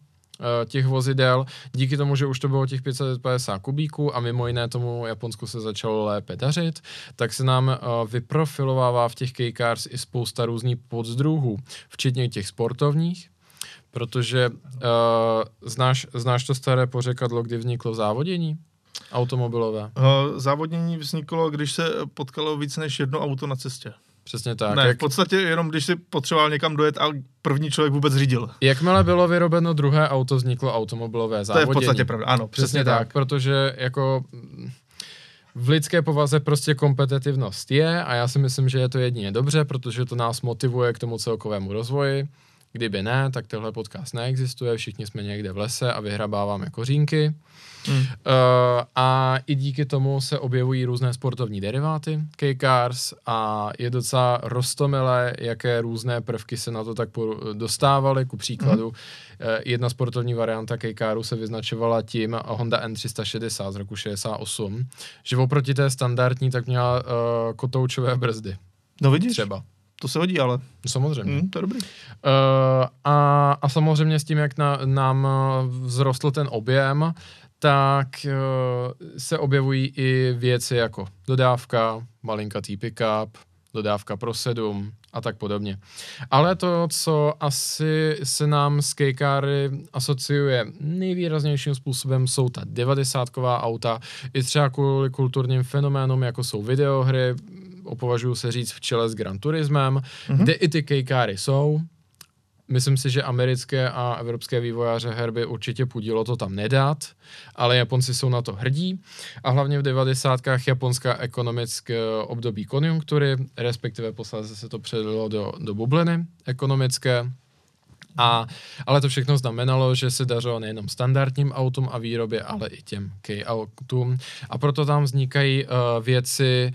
těch vozidel, díky tomu, že už to bylo těch 550 kubíků a mimo jiné tomu Japonsku se začalo lépe dařit, tak se nám vyprofilovává v těch Kei Cars i spousta různých poddruhů, včetně těch sportovních, protože znáš to staré pořekadlo, kdy vzniklo závodění automobilové? Závodění vzniklo, když se potkalo víc než jedno auto na cestě. Přesně tak. Ne, v podstatě jenom když si potřeboval někam dojet a první člověk vůbec řídil. Jakmile bylo vyrobeno druhé auto, vzniklo automobilové závodění. To je v podstatě pravda, ano. Přesně tak, protože jako v lidské povaze prostě kompetitivnost je a já si myslím, že je to jedině dobře, protože to nás motivuje k tomu celkovému rozvoji. Kdyby ne, tak tenhle podcast neexistuje, všichni jsme někde v lese a vyhrabáváme kořínky. A i díky tomu se objevují různé sportovní deriváty Kei Cars a je docela roztomilé, jaké různé prvky se na to tak dostávaly. Ku příkladu, jedna sportovní varianta Kei Carsu se vyznačovala tím Honda N360 z roku 68, že oproti té standardní tak měla kotoučové brzdy. No vidíš? Třeba. To se hodí, ale... Samozřejmě. To je dobrý. A samozřejmě s tím, jak nám vzrostl ten objem, tak se objevují i věci jako dodávka, malinkatý pick-up, dodávka pro 7 a tak podobně. Ale to, co asi se nám s Kei Cary asociuje nejvýraznějším způsobem, jsou ta 90ková auta, i třeba kvůli kulturním fenoménům, jako jsou videohry, opovažuji se říct v čele s Gran Turismem, kde i ty Kei Cary jsou. Myslím si, že americké a evropské vývojáře herby určitě pudilo to tam nedat, ale Japonci jsou na to hrdí a hlavně v 90kách japonská ekonomické období konjunktury, respektive posléze se to předalo do bubliny ekonomické, ale to všechno znamenalo, že se dařilo nejenom standardním autům a výrobě, ale i těm K-autům. A proto tam vznikají věci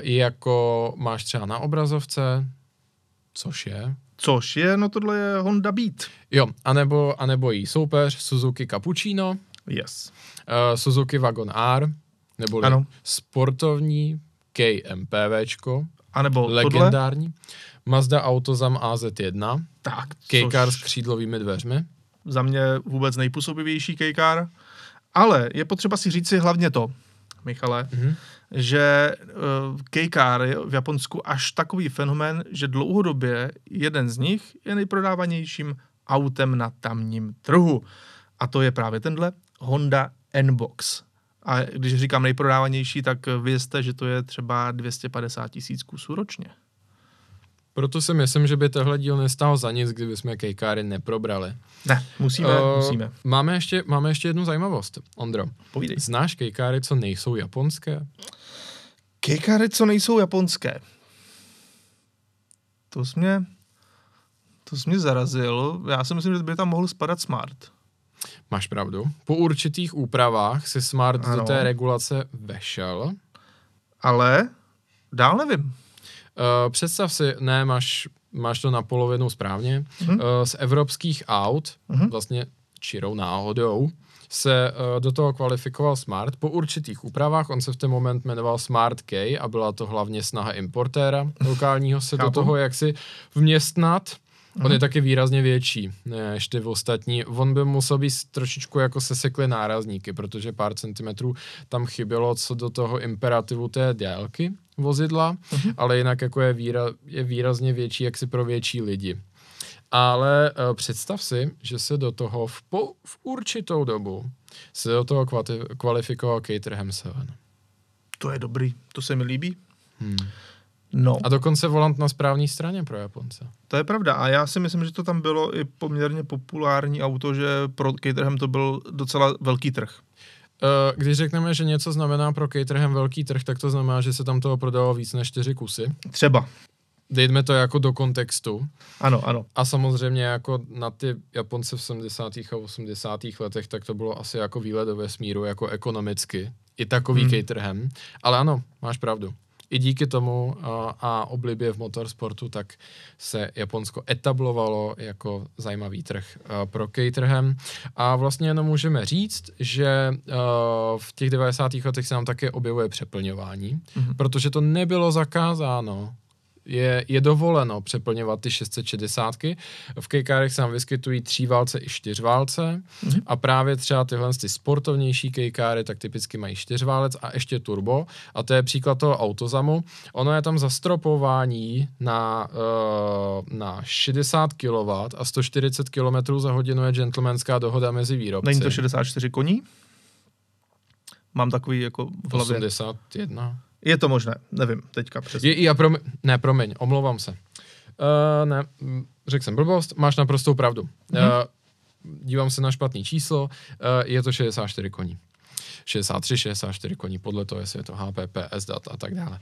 jako máš třeba na obrazovce, což je, no tohle je Honda Beat. Jo, anebo jí soupeř Suzuki Capucino, yes. Suzuki Wagon R, neboli ano. Sportovní KMPVčko, anebo legendární tohle? Mazda Autozam AZ1, tak, Kei Cars s křídlovými dveřmi. za mě vůbec nejpůsobivější Kei Car, ale je potřeba si říct si hlavně to, Michale, že Kei Car je v Japonsku až takový fenomén, že dlouhodobě jeden z nich je nejprodávanějším autem na tamním trhu. A to je právě tenhle Honda N-Box. A když říkám nejprodávanější, tak vězte, že to je třeba 250 000 kusů ročně. Proto si myslím, že by tehle díl nestál za nic, kdyby jsme Kei Cary neprobrali. Ne, musíme. Máme ještě jednu zajímavost, Ondro. Povídej. Znáš Kei Cary, co nejsou japonské? Kei Cary, co nejsou japonské? To jsi mě zarazil. Já si myslím, že by tam mohl spadat Smart. Máš pravdu. Po určitých úpravách si Smart do té regulace vešel. Ale dál nevím. Představ si, máš to na polovinu správně, z evropských aut, vlastně čirou náhodou, se do toho kvalifikoval Smart po určitých úpravách, on se v ten moment jmenoval Smart K a byla to hlavně snaha importéra lokálního se do toho, jak si vměstnat. On je taky výrazně větší než ty ostatní. On by musel být trošičku jako sesekly nárazníky, protože pár centimetrů tam chybělo co do toho imperativu té délky vozidla, ale jinak jako je výrazně větší, jak si pro větší lidi. Ale představ si, že se do toho v určitou dobu se do toho kvalifikoval Caterham 7. To je dobrý, to se mi líbí. No. A dokonce volant na správní straně pro Japonce. To je pravda a já si myslím, že to tam bylo i poměrně populární auto, že pro Caterham to byl docela velký trh. Když řekneme, že něco znamená pro Caterham velký trh, tak to znamená, že se tam toho prodalo víc než 4 kusy. Třeba. Dejme to jako do kontextu. Ano. A samozřejmě jako na ty Japonce v 70. a 80. letech, tak to bylo asi jako výlet do vesmíru, jako ekonomicky. I takový Caterham. Ale ano, máš pravdu. I díky tomu a oblibě v motorsportu, tak se Japonsko etablovalo jako zajímavý trh pro Caterham. A vlastně jenom můžeme říct, že v těch 90. letech se nám také objevuje přeplňování, protože to nebylo zakázáno. Je dovoleno přeplňovat ty 660ky. V Kei Carech se nám vyskytují 3válce i 4válce a právě třeba tyhle ty sportovnější Kei Cary tak typicky mají 4válec a ještě turbo a to je příklad toho autozamu. Ono je tam zastropování na 60 kW a 140 km za hodinu je gentlemanská dohoda mezi výrobci. Není to 64 koní? Mám takový jako v hlavě. 81. Je to možné, nevím, teďka přesně. Promiň, omlouvám se. Řekl jsem blbost, máš naprostou pravdu. Dívám se na špatný číslo, je to 64 koní. 63, 64 koní, podle toho, jestli je to HPP, S-dat a tak dále.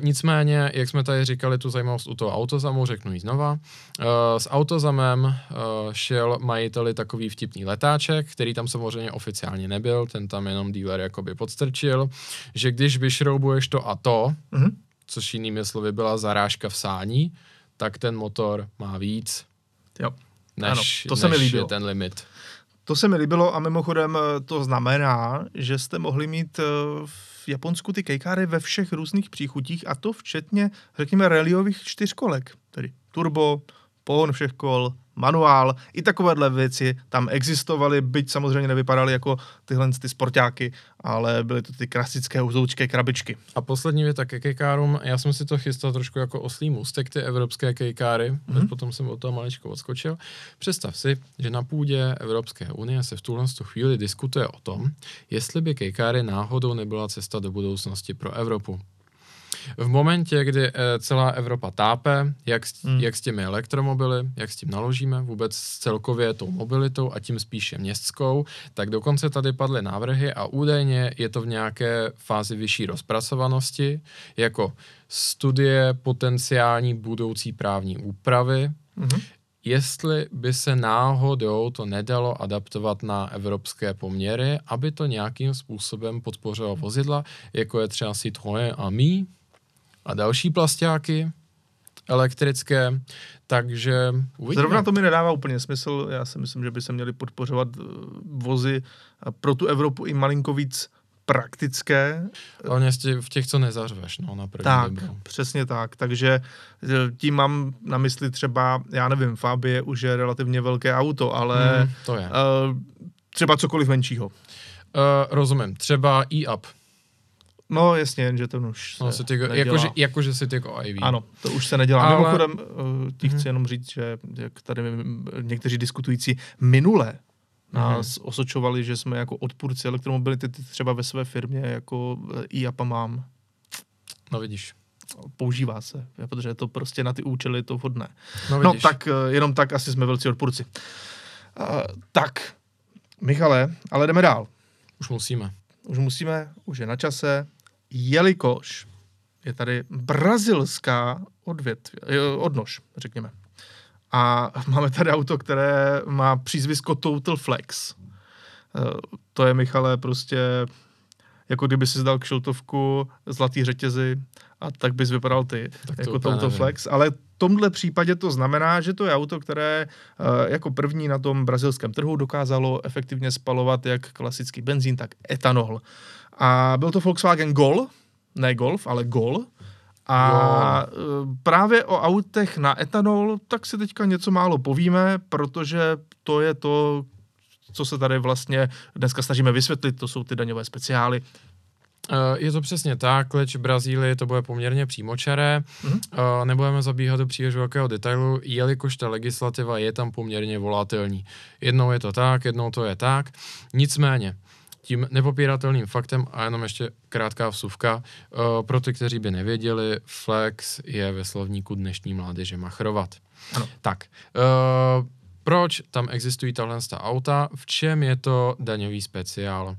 Nicméně, jak jsme tady říkali, tu zajímavost u toho autozamu, řeknu ji znova. S autozamem šel majiteli takový vtipný letáček, který tam samozřejmě oficiálně nebyl, ten tam jenom dealer jakoby podstrčil, že když vyšroubuješ to a to, což jinými slovy byla zarážka v sání, tak ten motor má víc, než je ten limit. To se mi líbilo a mimochodem to znamená, že jste mohli mít v Japonsku ty Kei Cary ve všech různých příchutích a to včetně, řekněme, rallyových čtyřkolek, tedy turbo, pohon všech kol, manuál, i takovéhle věci tam existovaly, byť samozřejmě nevypadaly jako tyhle ty sportáky, ale byly to ty klasické huzoučké krabičky. A poslední věta ke Kei Carům, já jsem si to chystal trošku jako oslý můstek, ty evropské Kei Cary, potom jsem od toho maličko odskočil. Představ si, že na půdě Evropské unie se v tuhle chvíli diskutuje o tom, jestli by Kei Cary náhodou nebyla cesta do budoucnosti pro Evropu. V momentě, kdy celá Evropa tápe, jak s těmi elektromobily, jak s tím naložíme, vůbec celkově tou mobilitou a tím spíše městskou, tak dokonce tady padly návrhy a údajně je to v nějaké fázi vyšší rozpracovanosti, jako studie potenciální budoucí právní úpravy, jestli by se náhodou to nedalo adaptovat na evropské poměry, aby to nějakým způsobem podpořilo vozidla, jako je třeba Citroën Ami, a další plasťáky elektrické, takže uvidíme. Zrovna to mi nedává úplně smysl, já si myslím, že by se měly podpořovat vozy pro tu Evropu i malinko víc praktické. Hlavně v těch, co nezařveš, no, na první tak, dobro. Přesně tak, takže tím mám na mysli třeba, já nevím, Fabie už je relativně velké auto, ale to je. Třeba cokoliv menšího. Rozumím, třeba e-up. No jasně, že to už se, no, se těko, jakože si těko IV. Ano, to už se nedělá. Ale... Mimochodem, ti chci jenom říct, že jak tady někteří diskutující minule nás osočovali, že jsme jako odpůrci elektromobility, třeba ve své firmě jako e-apa mám. No vidíš. Používá se, protože je to prostě na ty účely je to vhodné. No, vidíš. No tak jenom tak asi jsme velcí odpůrci. Tak, Michale, ale jdeme dál. Už musíme, už je na čase, jelikož je tady brazilská odnož, řekněme. A máme tady auto, které má přízvisko Total Flex. To je, Michale, prostě jako kdyby si zdal kšiltovku, zlatý řetězy a tak bys vypadal ty, tak jako to Total Flex. Ale v tomhle případě to znamená, že to je auto, které jako první na tom brazilském trhu dokázalo efektivně spalovat jak klasický benzín, tak etanol. A byl to Volkswagen Gol, ne Golf, ale Gol. A právě o autech na etanol tak si teďka něco málo povíme, protože to je to, co se tady vlastně dneska snažíme vysvětlit, to jsou ty daňové speciály. Je to přesně tak, leč v Brazílii to bude poměrně přímočaré, nebudeme zabíhat do příliš velkého detailu, jelikož ta legislativa je tam poměrně volatilní. Jednou je to tak, jednou to je tak, nicméně. Tím nepopíratelným faktem, a jenom ještě krátká vsuvka, pro ty, kteří by nevěděli, flex je ve slovníku dnešní mládeže machrovat. Ano. Tak, proč tam existují tato auta, v čem je to daňový speciál?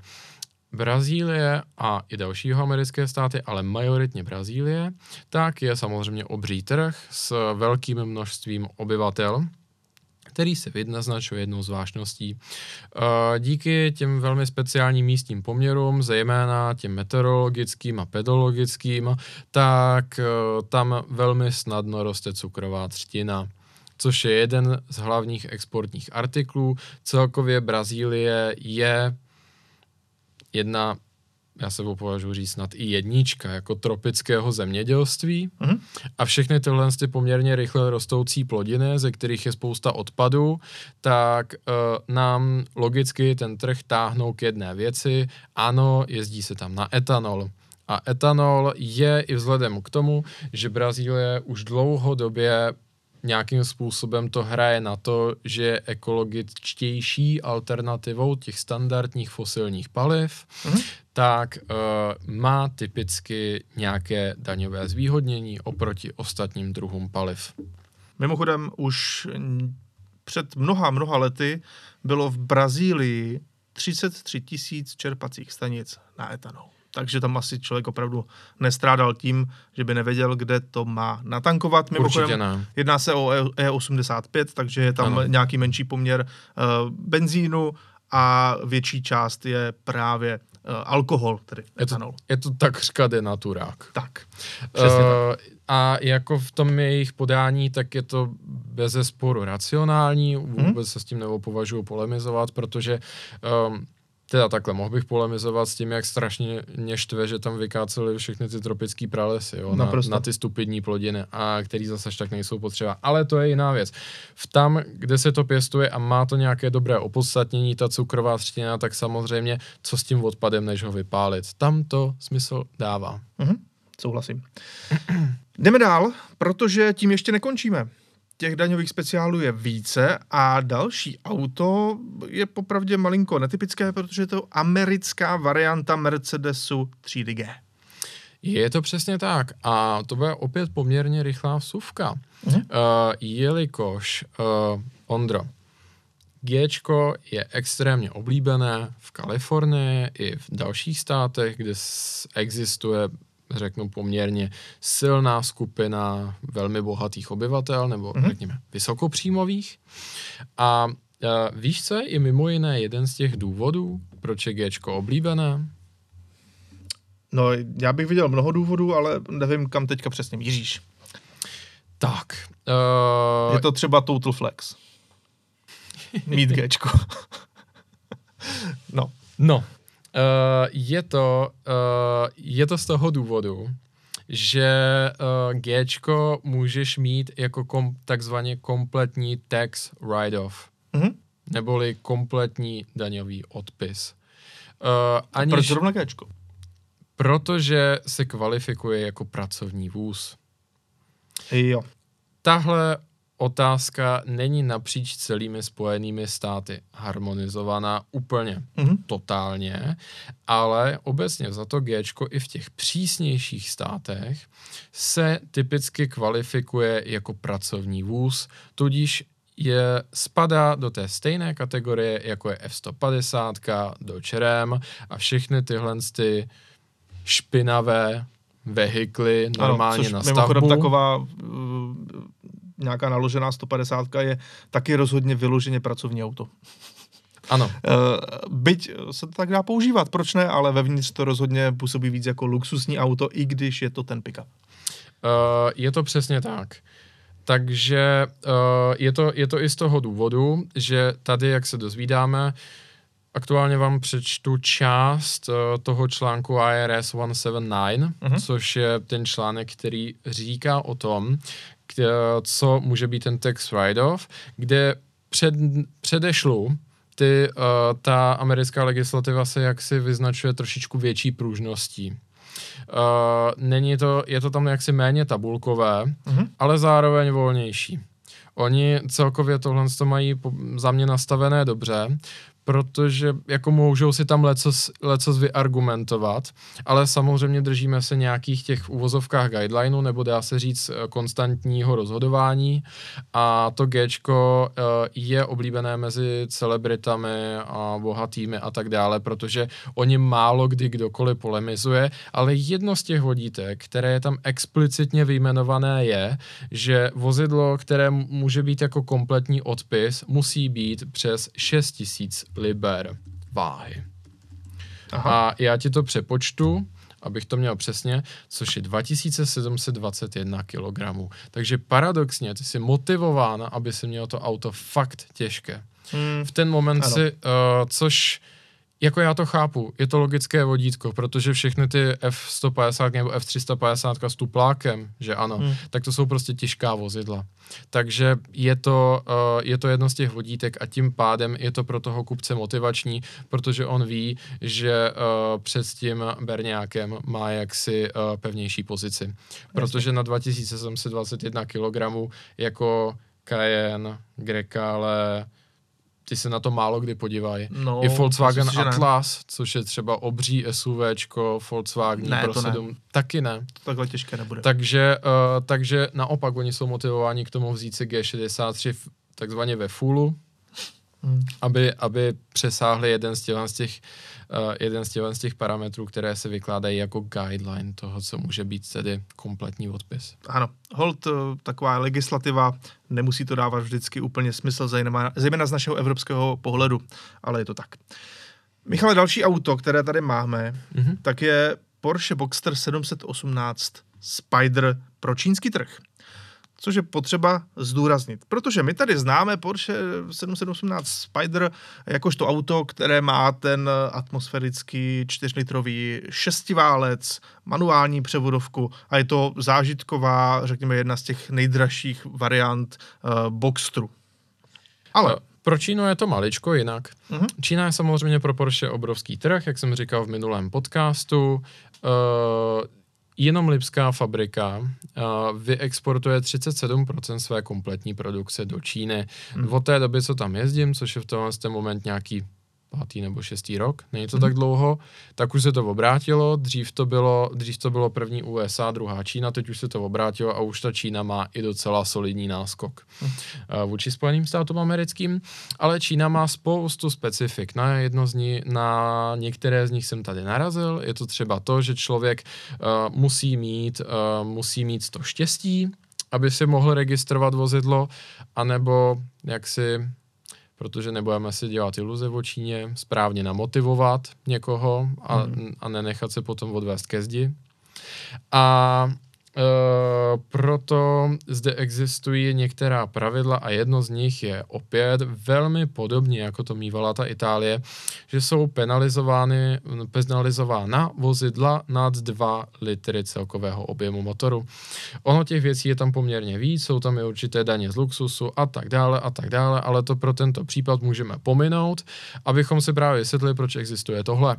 Brazílie a i další americké státy, ale majoritně Brazílie, tak je samozřejmě obří trh s velkým množstvím obyvatel, který se vyznačuje jednou zvláštností. Díky těm velmi speciálním místním poměrům, zejména těm meteorologickým a pedologickým, tak tam velmi snadno roste cukrová třtina, což je jeden z hlavních exportních artiklů. Celkově Brazílie je jedna, já se považuji říct, snad i jednička jako tropického zemědělství. A všechny tyhle poměrně rychle rostoucí plodiny, ze kterých je spousta odpadů, tak nám logicky ten trh táhnou k jedné věci. Ano, jezdí se tam na etanol. A etanol je i vzhledem k tomu, že Brazílie už dlouhodobě nějakým způsobem to hraje na to, že je ekologičtější alternativou těch standardních fosilních paliv, tak má typicky nějaké daňové zvýhodnění oproti ostatním druhům paliv. Mimochodem už před mnoha lety bylo v Brazílii 33 000 čerpacích stanic na etanol. Takže tam asi člověk opravdu nestrádal tím, že by nevěděl, kde to má natankovat. Mimochodem, ne. Jedná se o E85, takže je tam nějaký menší poměr benzínu a větší část je právě alkohol, tedy etanol. Je to takřka denaturák. Tak, přesně tak. A jako v tom jejich podání, tak je to bezesporu racionální, vůbec se s tím nepovažuji polemizovat, protože... Teda takhle, mohl bych polemizovat s tím, jak strašně mě štve, že tam vykáceli všechny ty tropické pralesy, jo, na ty stupidní plodiny, a který zase tak nejsou potřeba. Ale to je jiná věc. V tam, kde se to pěstuje a má to nějaké dobré opodstatnění, ta cukrová třtina, tak samozřejmě, co s tím odpadem, než ho vypálit. Tam to smysl dává. Souhlasím. Jdeme dál, protože tím ještě nekončíme. Těch daňových speciálů je více a další auto je popravdě malinko netypické, protože je to americká varianta Mercedesu třídy G. Je to přesně tak a to bude opět poměrně rychlá vsuvka, jelikož, Ondro, G-čko je extrémně oblíbené v Kalifornii i v dalších státech, kde existuje, řeknu, poměrně silná skupina velmi bohatých obyvatel, nebo řekněme vysokopříjmových. A víš, co je i mimo jiné jeden z těch důvodů, proč je G-čko oblíbené? No, já bych viděl mnoho důvodů, ale nevím, kam teďka přesně míříš. Tak. Je to třeba Total Flex. Mít G-čko. No. Je to z toho důvodu, že Gčko můžeš mít jako takzvaně kompletní tax write-off, neboli kompletní daňový odpis. Proč zrovna Gčko? Protože se kvalifikuje jako pracovní vůz. Jo. Tahle otázka není napříč celými Spojenými státy harmonizovaná úplně, totálně, ale obecně za to Gčko i v těch přísnějších státech se typicky kvalifikuje jako pracovní vůz, tudíž spadá do té stejné kategorie, jako je F-150, Dodge Ram a všechny tyhle ty špinavé vehikly normálně na stavbu. Mimochodem taková nějaká naložená 150 je taky rozhodně vyloženě pracovní auto. Ano. Byť se to tak dá používat, proč ne, ale vevnitř to rozhodně působí víc jako luxusní auto, i když je to ten pick-up. Je to přesně tak. Takže je to i z toho důvodu, že tady, jak se dozvídáme, aktuálně vám přečtu část toho článku IRS 179, což je ten článek, který říká o tom, co může být ten tax write-off, kde předešlu ta americká legislativa se jaksi vyznačuje trošičku větší pružností. Je to tam jaksi méně tabulkové, ale zároveň volnější. Oni celkově tohle mají za mě nastavené dobře, protože jako můžou si tam lecos vyargumentovat, ale samozřejmě držíme se nějakých těch uvozovkách guidelineů, nebo dá se říct konstantního rozhodování, a to Gčko je oblíbené mezi celebritami a bohatými a tak dále, protože oni málo kdy kdokoliv polemizuje, ale jedno z těch vodítek, které je tam explicitně vyjmenované, je, že vozidlo, které může být jako kompletní odpis, musí být přes 6000 liber váhy. Aha. A já ti to přepočtu, abych to měl přesně, což je 2721 kg. Takže paradoxně, ty jsi motivována, aby si měl to auto fakt těžké. V ten moment si, což jako já to chápu, je to logické vodítko, protože všechny ty F150 nebo F350 s tuplákem, že ano, tak to jsou prostě těžká vozidla. Takže je to jedno z těch vodítek a tím pádem je to pro toho kupce motivační, protože on ví, že před tím berňákem má jaksi pevnější pozici. Protože na 2721 kg jako Cayenne, Grecale, ty se na to málo kdy podívají. No, i Volkswagen Atlas, což je třeba obří SUVčko, Volkswagen Pro 7, taky ne. To takhle těžké nebude. Takže naopak oni jsou motivováni k tomu vzít si G63 takzvaně ve fullu, aby přesáhli jeden z těch parametrů, které se vykládají jako guideline toho, co může být tedy kompletní odpis. Ano, holt taková legislativa, nemusí to dávat vždycky úplně smysl, zejména z našeho evropského pohledu, ale je to tak. Michale, další auto, které tady máme, tak je Porsche Boxster 718 Spider pro čínský trh. Což je potřeba zdůraznit. Protože my tady známe Porsche 718 Spider jakožto auto, které má ten atmosférický 4-litrový šestiválec, manuální převodovku a je to zážitková, řekněme, jedna z těch nejdražších variant Boxsteru. Ale pro Čínu je to maličko jinak. Čína je samozřejmě pro Porsche obrovský trh, jak jsem říkal v minulém podcastu. Jenom lipská fabrika vyexportuje 37% své kompletní produkce do Číny. Od té doby, co tam jezdím, což je v tomhle moment nějaký 5. nebo 6. rok, není to tak dlouho, tak už se to obrátilo, dřív to bylo první USA, druhá Čína, teď už se to obrátilo a už ta Čína má i docela solidní náskok vůči Spojeným státům americkým, ale Čína má spoustu specifik, na některé z nich jsem tady narazil, je to třeba to, že člověk musí mít to štěstí, aby si mohl registrovat vozidlo, anebo jaksi, protože nebudeme si dělat iluze o Číně, správně namotivovat někoho a nenechat se potom odvést ke zdi. A Proto zde existují některá pravidla a jedno z nich je opět velmi podobně, jako to mívala ta Itálie, že jsou penalizována vozidla nad 2 litry celkového objemu motoru. Ono těch věcí je tam poměrně víc, jsou tam i určité daně z luxusu a tak dále, ale to pro tento případ můžeme pominout, abychom si právě vysvětlili, proč existuje tohle.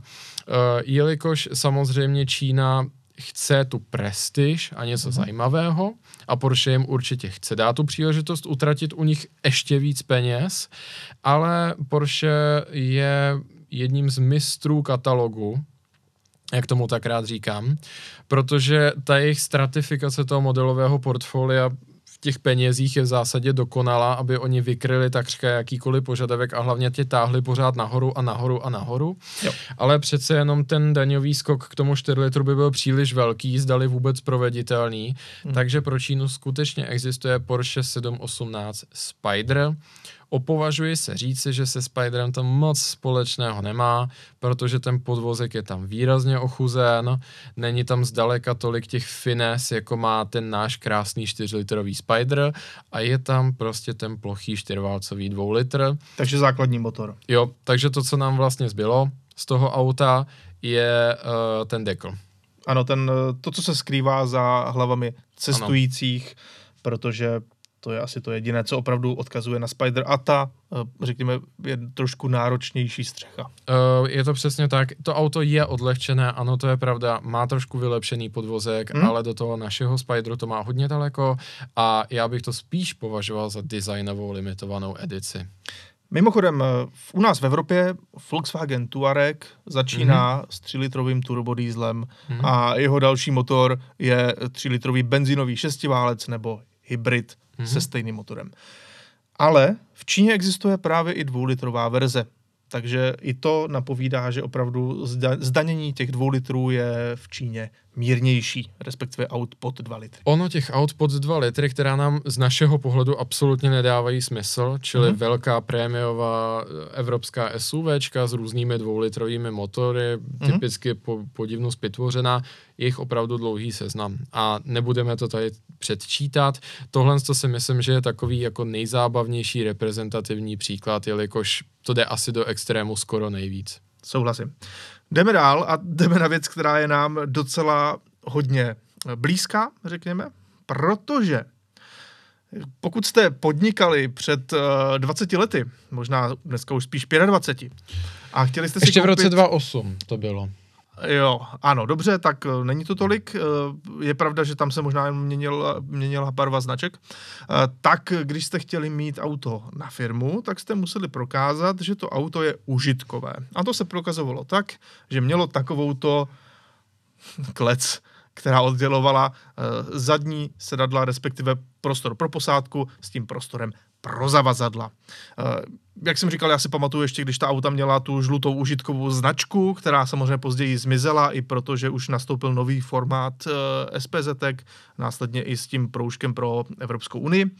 Jelikož samozřejmě Čína chce tu prestiž a něco zajímavého a Porsche jim určitě chce dát tu příležitost utratit u nich ještě víc peněz, ale Porsche je jedním z mistrů katalogu, jak tomu tak rád říkám, protože ta jejich stratifikace toho modelového portfolia v těch penězích je v zásadě dokonalá, aby oni vykryli takřka jakýkoliv požadavek a hlavně tě táhli pořád nahoru a nahoru a nahoru. Jo. Ale přece jenom ten daňový skok k tomu 4 litru by byl příliš velký, zdali vůbec proveditelný, takže pro Čínu skutečně existuje Porsche 718 Spider. Opovažuji se říci, že se Spiderem tam moc společného nemá, protože ten podvozek je tam výrazně ochuzen, není tam zdaleka tolik těch fines, jako má ten náš krásný 4-litrový Spider a je tam prostě ten plochý 4válcový 2 litr. Takže základní motor. Jo, takže to, co nám vlastně zbylo z toho auta, je ten dekl. Ano, to, co se skrývá za hlavami cestujících, ano. Protože to je asi to jediné, co opravdu odkazuje na Spider a ta, řekněme, je trošku náročnější střecha. Je to přesně tak. To auto je odlehčené, ano, to je pravda. Má trošku vylepšený podvozek, ale do toho našeho Spideru to má hodně daleko a já bych to spíš považoval za designovou limitovanou edici. Mimochodem, u nás v Evropě Volkswagen Touareg začíná s 3-litrovým turbodýzlem a jeho další motor je 3-litrový benzínový šestiválec nebo hybrid se stejným motorem. Ale v Číně existuje právě i 2-litrová verze, takže i to napovídá, že opravdu zdanění těch 2 litrů je v Číně mírnější, respektive aut pod 2 litry. Ono těch aut pod 2 litry, která nám z našeho pohledu absolutně nedávají smysl, čili velká prémiová evropská SUVčka s různými 2litrovými motory, typicky podivnou zpytvořená, je jich opravdu dlouhý seznam. A nebudeme to tady předčítat. Tohle to si myslím, že je takový jako nejzábavnější reprezentativní příklad, jelikož to jde asi do extrému skoro nejvíc. Souhlasím. Jdeme dál a jdeme na věc, která je nám docela hodně blízká, řekněme, protože pokud jste podnikali před 20 lety, možná dneska už spíš 25, a chtěli jste si ještě koupit... v roce 2008 to bylo. Jo, ano, dobře, tak není to tolik. Je pravda, že tam se možná měnila barva značek. Tak, když jste chtěli mít auto na firmu, tak jste museli prokázat, že to auto je užitkové. A to se prokazovalo tak, že mělo takovouto klec, která oddělovala zadní sedadla, respektive prostor pro posádku s tím prostorem pro zavazadla. Jak jsem říkal, já si pamatuju ještě, když ta auta měla tu žlutou užitkovou značku, která samozřejmě později zmizela, i protože už nastoupil nový formát SPZ-ek, následně i s tím proužkem pro Evropskou unii.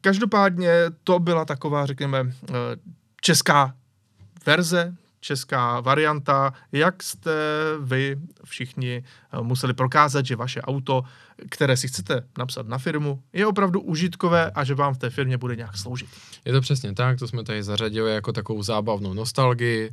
Každopádně to byla taková, řekněme, česká verze, česká varianta, jak jste vy všichni museli prokázat, že vaše auto, které si chcete napsat na firmu, je opravdu užitkové a že vám v té firmě bude nějak sloužit. Je to přesně tak, to jsme tady zařadili jako takovou zábavnou nostalgii.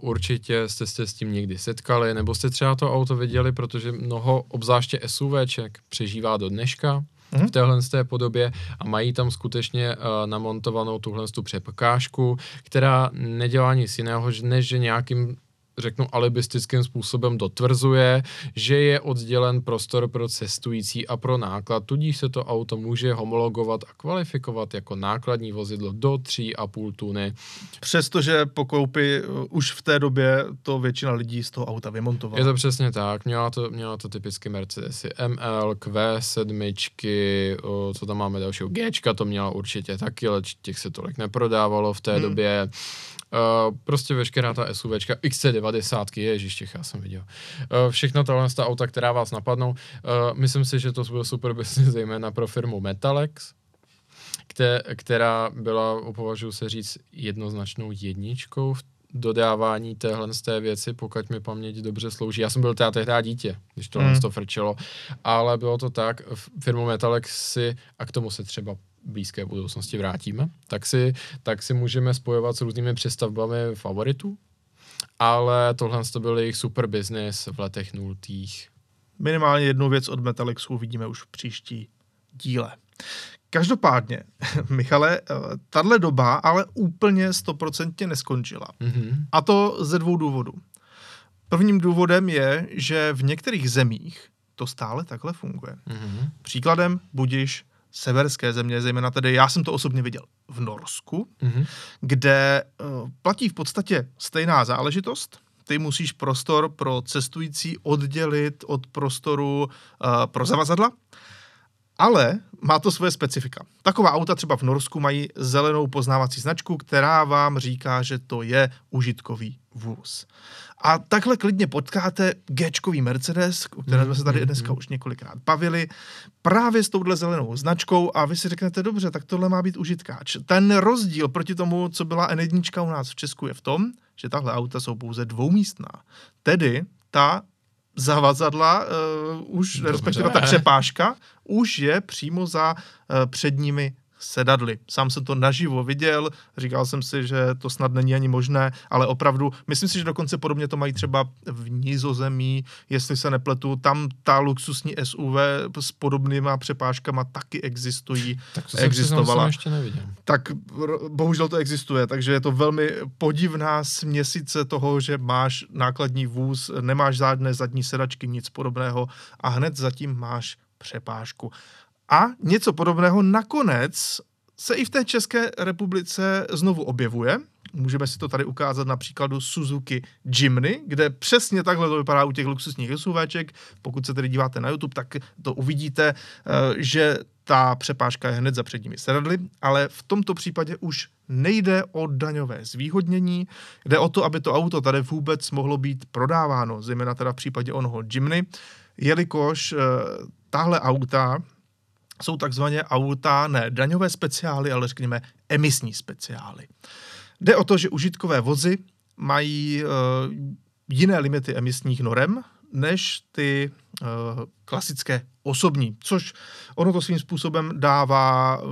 Určitě jste se s tím někdy setkali, nebo jste třeba to auto viděli, protože mnoho, obzvláště SUVček, přežívá do dneška v téhle té podobě a mají tam skutečně namontovanou tuhle tu přepokážku, která nedělá nic jiného, než že nějakým, řeknu, alibistickým způsobem dotvrzuje, že je oddělen prostor pro cestující a pro náklad, tudíž se to auto může homologovat a kvalifikovat jako nákladní vozidlo do 3,5 tuny. Přestože po koupi už v té době to většina lidí z toho auta vymontovala. Je to přesně tak, měla to typicky Mercedesy ML, Q7, co tam máme dalšího, Gčka to měla určitě taky, ale těch se tolik neprodávalo v té době. Prostě veškerá ta SUVčka, XC90, ježištěch, já jsem viděl. Všechno tohle ta auta, která vás napadnou. Myslím si, že to bylo super business zejména pro firmu Metalex, která byla, opovažuji se říct, jednoznačnou jedničkou v dodávání téhle z té věci, pokud mi paměť dobře slouží. Já jsem byl teda tehdy dítě, když tohle to frčelo, ale bylo to tak, firmu Metalex si, a k tomu se třeba blízké budoucnosti vrátíme, tak si můžeme spojovat s různými přestavbami favoritů, ale tohle to byl jejich super business v letech nultých. Minimálně jednu věc od Metalexu uvidíme už v příští díle. Každopádně, Michale, tahle doba ale úplně 100% neskončila. A to ze dvou důvodů. Prvním důvodem je, že v některých zemích to stále takhle funguje. Příkladem budiš severské země, zejména tedy, já jsem to osobně viděl v Norsku, kde platí v podstatě stejná záležitost. Ty musíš prostor pro cestující oddělit od prostoru pro zavazadla, ale má to svoje specifika. Taková auta třeba v Norsku mají zelenou poznávací značku, která vám říká, že to je užitkový vůz. A takhle klidně potkáte G-čkový Mercedes, o které jsme se tady dneska už několikrát bavili, právě s touhle zelenou značkou, a vy si řeknete, dobře, tak tohle má být užitkáč. Ten rozdíl proti tomu, co byla N1 u nás v Česku, je v tom, že tahle auta jsou pouze dvoumístná. Tedy ta zavazadla, respektive ta přepážka, už je přímo za předními sedadly. Sám jsem to naživo viděl, říkal jsem si, že to snad není ani možné, ale opravdu, myslím si, že dokonce podobně to mají třeba v Nizozemí, jestli se nepletu, tam ta luxusní SUV s podobnýma přepážkama taky existují. Tak to existovala. Ještě neviděl. Tak bohužel to existuje, takže je to velmi podivná směsice toho, že máš nákladní vůz, nemáš žádné zadní sedačky, nic podobného, a hned zatím máš přepážku. A něco podobného nakonec se i v té České republice znovu objevuje. Můžeme si to tady ukázat na příkladu Suzuki Jimny, kde přesně takhle to vypadá u těch luxusních SUVček. Pokud se tedy díváte na YouTube, tak to uvidíte, že ta přepážka je hned za předními sedadly, ale v tomto případě už nejde o daňové zvýhodnění, jde o to, aby to auto tady vůbec mohlo být prodáváno, zejména teda v případě onoho Jimny, jelikož tahle auta jsou takzvané auta, ne daňové speciály, ale řekněme emisní speciály. Jde o to, že užitkové vozy mají jiné limity emisních norem než ty klasické osobní, což ono to svým způsobem dává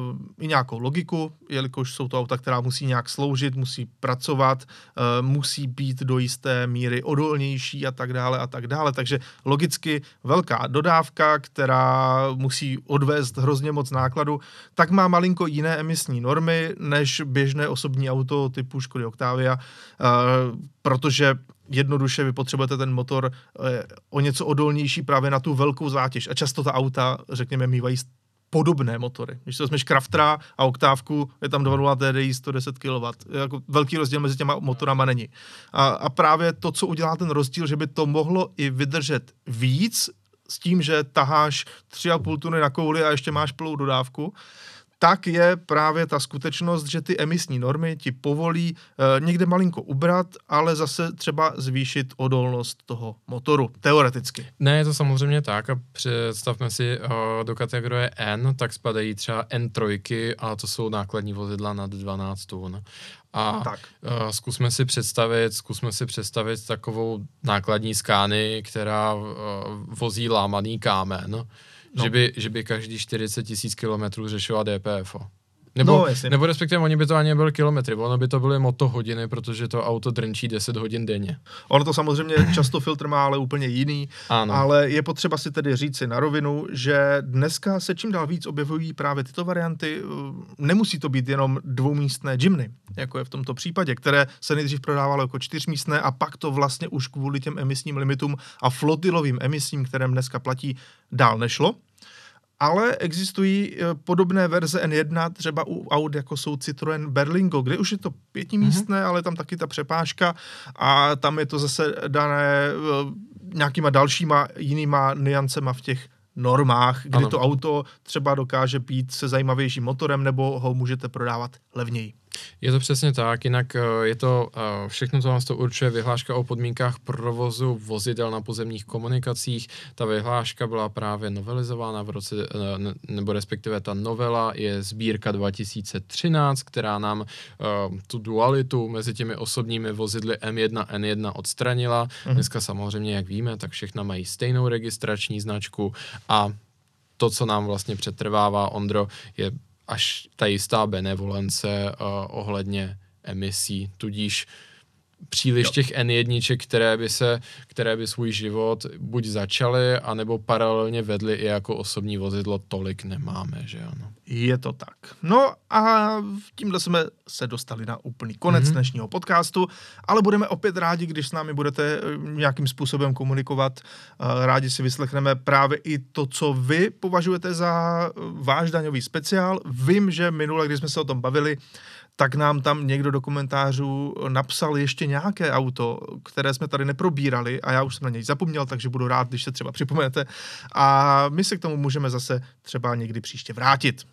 i nějakou logiku, jelikož jsou to auta, která musí nějak sloužit, musí pracovat, musí být do jisté míry odolnější a tak dále. Takže logicky velká dodávka, která musí odvést hrozně moc nákladu, tak má malinko jiné emisní normy než běžné osobní auto typu Škody Octavia, protože jednoduše vy potřebujete ten motor o něco odolnější právě na tu velkou zátěž. A často ta auta, řekněme, mívají podobné motory. Když se vezmeš Craftera a Oktávku, je tam 2.0 TDI 110 kW. Jako velký rozdíl mezi těma motorama není. A právě to, co udělá ten rozdíl, že by to mohlo i vydržet víc s tím, že taháš 3,5 tuny na kouli a ještě máš plnou dodávku, tak je právě ta skutečnost, že ty emisní normy ti povolí někde malinko ubrat, ale zase třeba zvýšit odolnost toho motoru, teoreticky. Ne, je to samozřejmě tak, a představme si, do kategorie N tak spadají třeba N3, a to jsou nákladní vozidla nad 12 tun. A tak. Zkusme si představit takovou nákladní Scanii, která vozí lámaný kámen. No. Že by každý 40 tisíc kilometrů řešila DPF. Nebo respektive oni by to ani nebyly kilometry, ono by to byly motohodiny, protože to auto drnčí 10 hodin denně. Ono to samozřejmě často filtr má, ale úplně jiný. Ano. Ale je potřeba si tedy říci na rovinu, že dneska se čím dál víc objevují právě tyto varianty. Nemusí to být jenom dvoumístné Jimny, jako je v tomto případě, které se nejdřív prodávalo jako čtyřmístné, a pak to vlastně už kvůli těm emisním limitům a flotilovým emisím, které dneska platí, dál nešlo. Ale existují podobné verze N1 třeba u aut, jako jsou Citroën Berlingo, kde už je to pětimístné, ale tam taky ta přepážka, a tam je to zase dané nějakýma dalšíma jinýma nuancema v těch normách, kdy ano, to auto třeba dokáže být se zajímavějším motorem, nebo ho můžete prodávat levněji. Je to přesně tak, jinak je to všechno, co vás to určuje, vyhláška o podmínkách provozu vozidel na pozemních komunikacích. Ta vyhláška byla právě novelizována v roce, nebo respektive ta novela je sbírka 2013, která nám tu dualitu mezi těmi osobními vozidly M1 a N1 odstranila. Dneska samozřejmě, jak víme, tak všechna mají stejnou registrační značku a to, co nám vlastně přetrvává, Ondro, je až ta jistá benevolence ohledně emisí, tudíž příliš těch N1, které by svůj život buď začaly, anebo paralelně vedly i jako osobní vozidlo, tolik nemáme, že ano. Je to tak. No a tímhle jsme se dostali na úplný konec dnešního podcastu, ale budeme opět rádi, když s námi budete nějakým způsobem komunikovat. Rádi si vyslechneme právě i to, co vy považujete za váš daňový speciál. Vím, že minule, když jsme se o tom bavili, tak nám tam někdo do komentářů napsal ještě nějaké auto, které jsme tady neprobírali a já už jsem na něj zapomněl, takže budu rád, když se třeba připomenete a my se k tomu můžeme zase třeba někdy příště vrátit.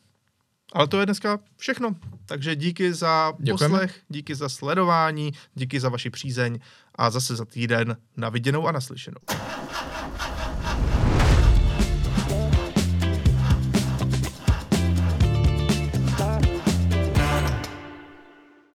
Ale to je dneska všechno, takže díky za poslech, díky za sledování, díky za vaši přízeň a zase za týden na viděnou a naslyšenou.